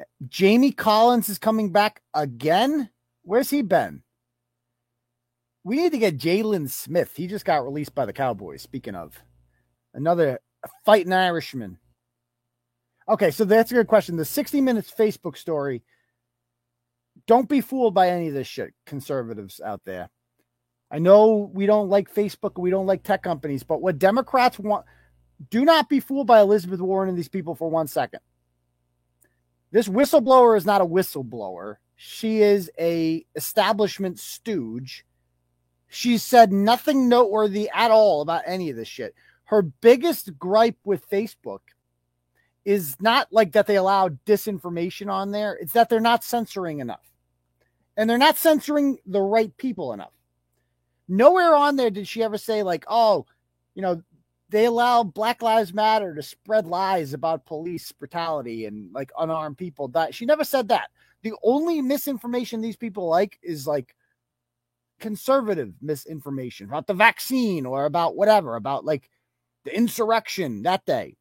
that. Jamie Collins is coming back again? Where's he been? We need to get Jalen Smith. He just got released by the Cowboys. Speaking of, another fighting Irishman. Okay, so that's a good question. The sixty Minutes Facebook story. Don't be fooled by any of this shit, conservatives out there. I know we don't like Facebook. We don't like tech companies. But what Democrats want, do not be fooled by Elizabeth Warren and these people for one second. This whistleblower is not a whistleblower. She is an establishment stooge. She said nothing noteworthy at all about any of this shit. Her biggest gripe with Facebook is not like that they allow disinformation on there. It's that they're not censoring enough. And they're not censoring the right people enough. Nowhere on there did she ever say like, oh, you know, they allow Black Lives Matter to spread lies about police brutality and like unarmed people die. She never said that. The only misinformation these people like is like, conservative misinformation about the vaccine or about whatever, about like the insurrection that day,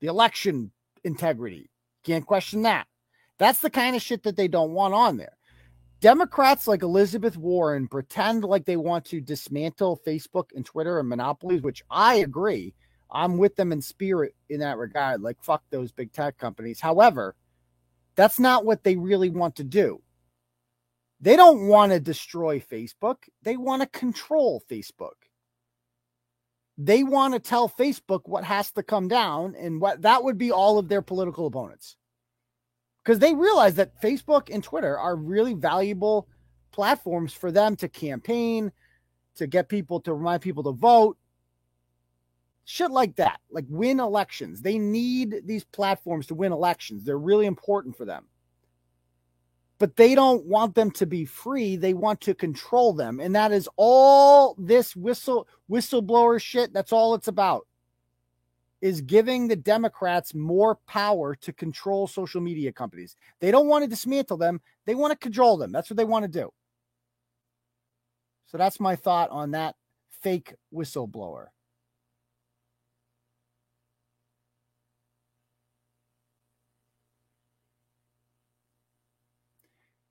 the election integrity. Can't question that. That's the kind of shit that they don't want on there. Democrats like Elizabeth Warren pretend like they want to dismantle Facebook and Twitter and monopolies, which I agree. I'm with them in spirit in that regard. Like, fuck those big tech companies. However, that's not what they really want to do. They don't want to destroy Facebook. They want to control Facebook. They want to tell Facebook what has to come down, and what that would be all of their political opponents. Because they realize that Facebook and Twitter are really valuable platforms for them to campaign, to get people, to remind people to vote. Shit like that, like win elections. They need these platforms to win elections. They're really important for them. But they don't want them to be free. They want to control them. And that is all this whistle whistleblower shit. That's all it's about, is giving the Democrats more power to control social media companies. They don't want to dismantle them. They want to control them. That's what they want to do. So that's my thought on that fake whistleblower.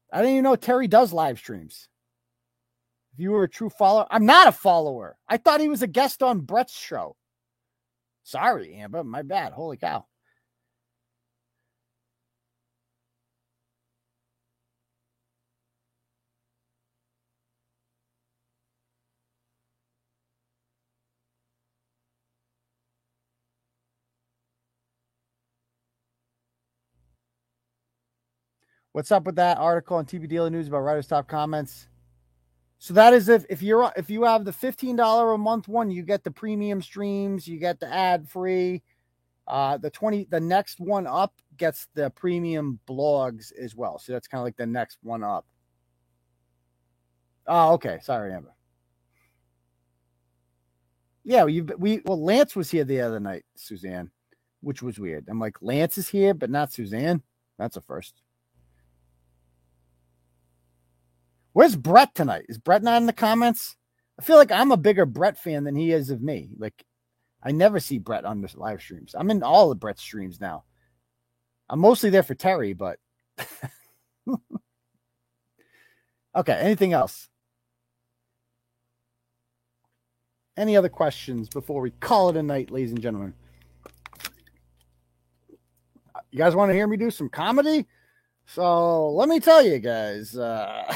I didn't even know Terry does live streams. If you were a true follower, I'm not a follower. I thought he was a guest on Brett's show. Sorry, Amber, my bad. Holy cow. What's up with that article on T B Daily News about writers' top comments? So that is if if you're if you have the fifteen dollars a month one, you get the premium streams, you get the ad free. Uh, the twenty, the next one up gets the premium blogs as well. So that's kind of like the next one up. Oh, okay. Sorry, Amber. Yeah, you we well Lance was here the other night, Suzanne, which was weird. I'm like, Lance is here, but not Suzanne. That's a first. Where's Brett tonight? Is Brett not in the comments? I feel like I'm a bigger Brett fan than he is of me. Like, I never see Brett on the live streams. I'm in all of Brett's streams now. I'm mostly there for Terry, but. Okay, anything else? Any other questions before we call it a night, ladies and gentlemen? You guys want to hear me do some comedy? So let me tell you guys. Uh...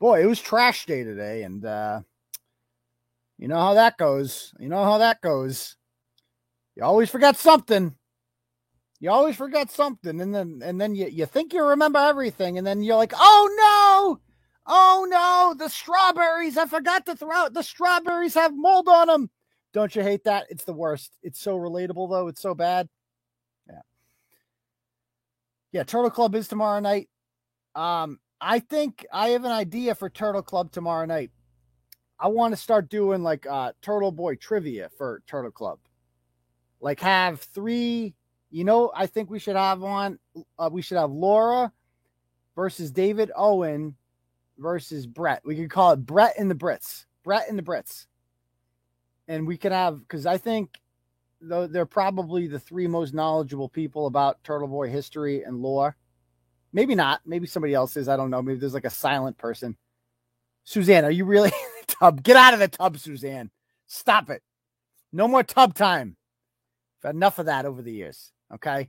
Boy, it was trash day today, and uh, you know how that goes. You know how that goes. You always forget something. You always forget something, and then and then you, you think you remember everything, and then you're like, oh, no, oh, no, the strawberries. I forgot to throw out. The strawberries have mold on them. Don't you hate that? It's the worst. It's so relatable, though. It's so bad. Yeah. Yeah, Turtle Club is tomorrow night. Um. I think I have an idea for Turtle Club tomorrow night. I want to start doing like uh, Turtle Boy trivia for Turtle Club. Like have three, you know, I think we should have on, uh, we should have Laura versus David Owen versus Brett. We could call it Brett and the Brits. Brett and the Brits. And we could have, because I think though they're probably the three most knowledgeable people about Turtle Boy history and lore. Maybe not. Maybe somebody else is. I don't know. Maybe there's like a silent person. Suzanne, are you really in the tub? Get out of the tub, Suzanne. Stop it. No more tub time. I've had enough of that over the years. Okay.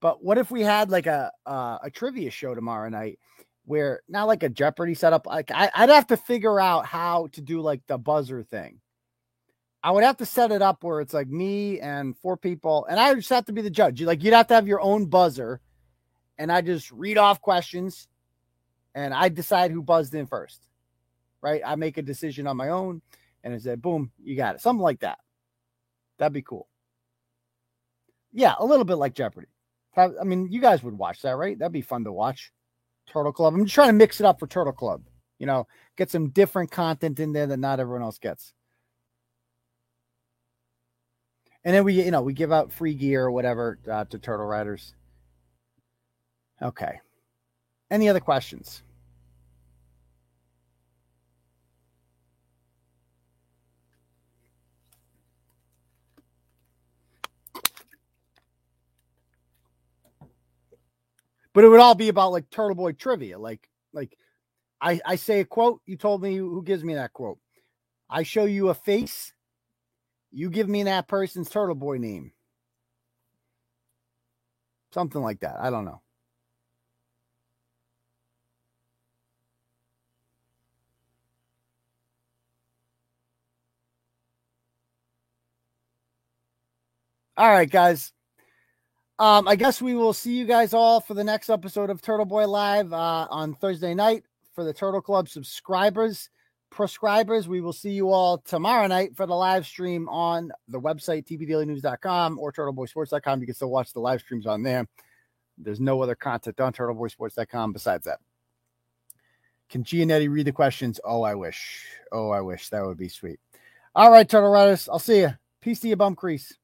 But what if we had like a uh, a trivia show tomorrow night where not like a Jeopardy setup? Like I, I'd have to figure out how to do like the buzzer thing. I would have to set it up where it's like me and four people, and I would just have to be the judge. You like you'd have to have your own buzzer. And I just read off questions and I decide who buzzed in first, right? I make a decision on my own and it said, boom, you got it. Something like that. That'd be cool. Yeah. A little bit like Jeopardy. I mean, you guys would watch that, right? That'd be fun to watch. Turtle Club. I'm just trying to mix it up for Turtle Club, you know, get some different content in there that not everyone else gets. And then we, you know, we give out free gear or whatever uh, to Turtle Riders. Okay. Any other questions? But it would all be about like Turtle Boy trivia. Like, like I, I say a quote. You told me who gives me that quote. I show you a face. You give me that person's Turtle Boy name. Something like that. I don't know. All right, guys. Um, I guess we will see you guys all for the next episode of Turtle Boy Live uh, on Thursday night for the Turtle Club subscribers, prescribers. We will see you all tomorrow night for the live stream on the website, t b daily news dot com or turtle boy sports dot com. You can still watch the live streams on there. There's no other content on turtle boy sports dot com besides that. Can Giannetti read the questions? Oh, I wish. Oh, I wish. That would be sweet. All right, Turtle Riders. I'll see you. Peace to you, bum crease.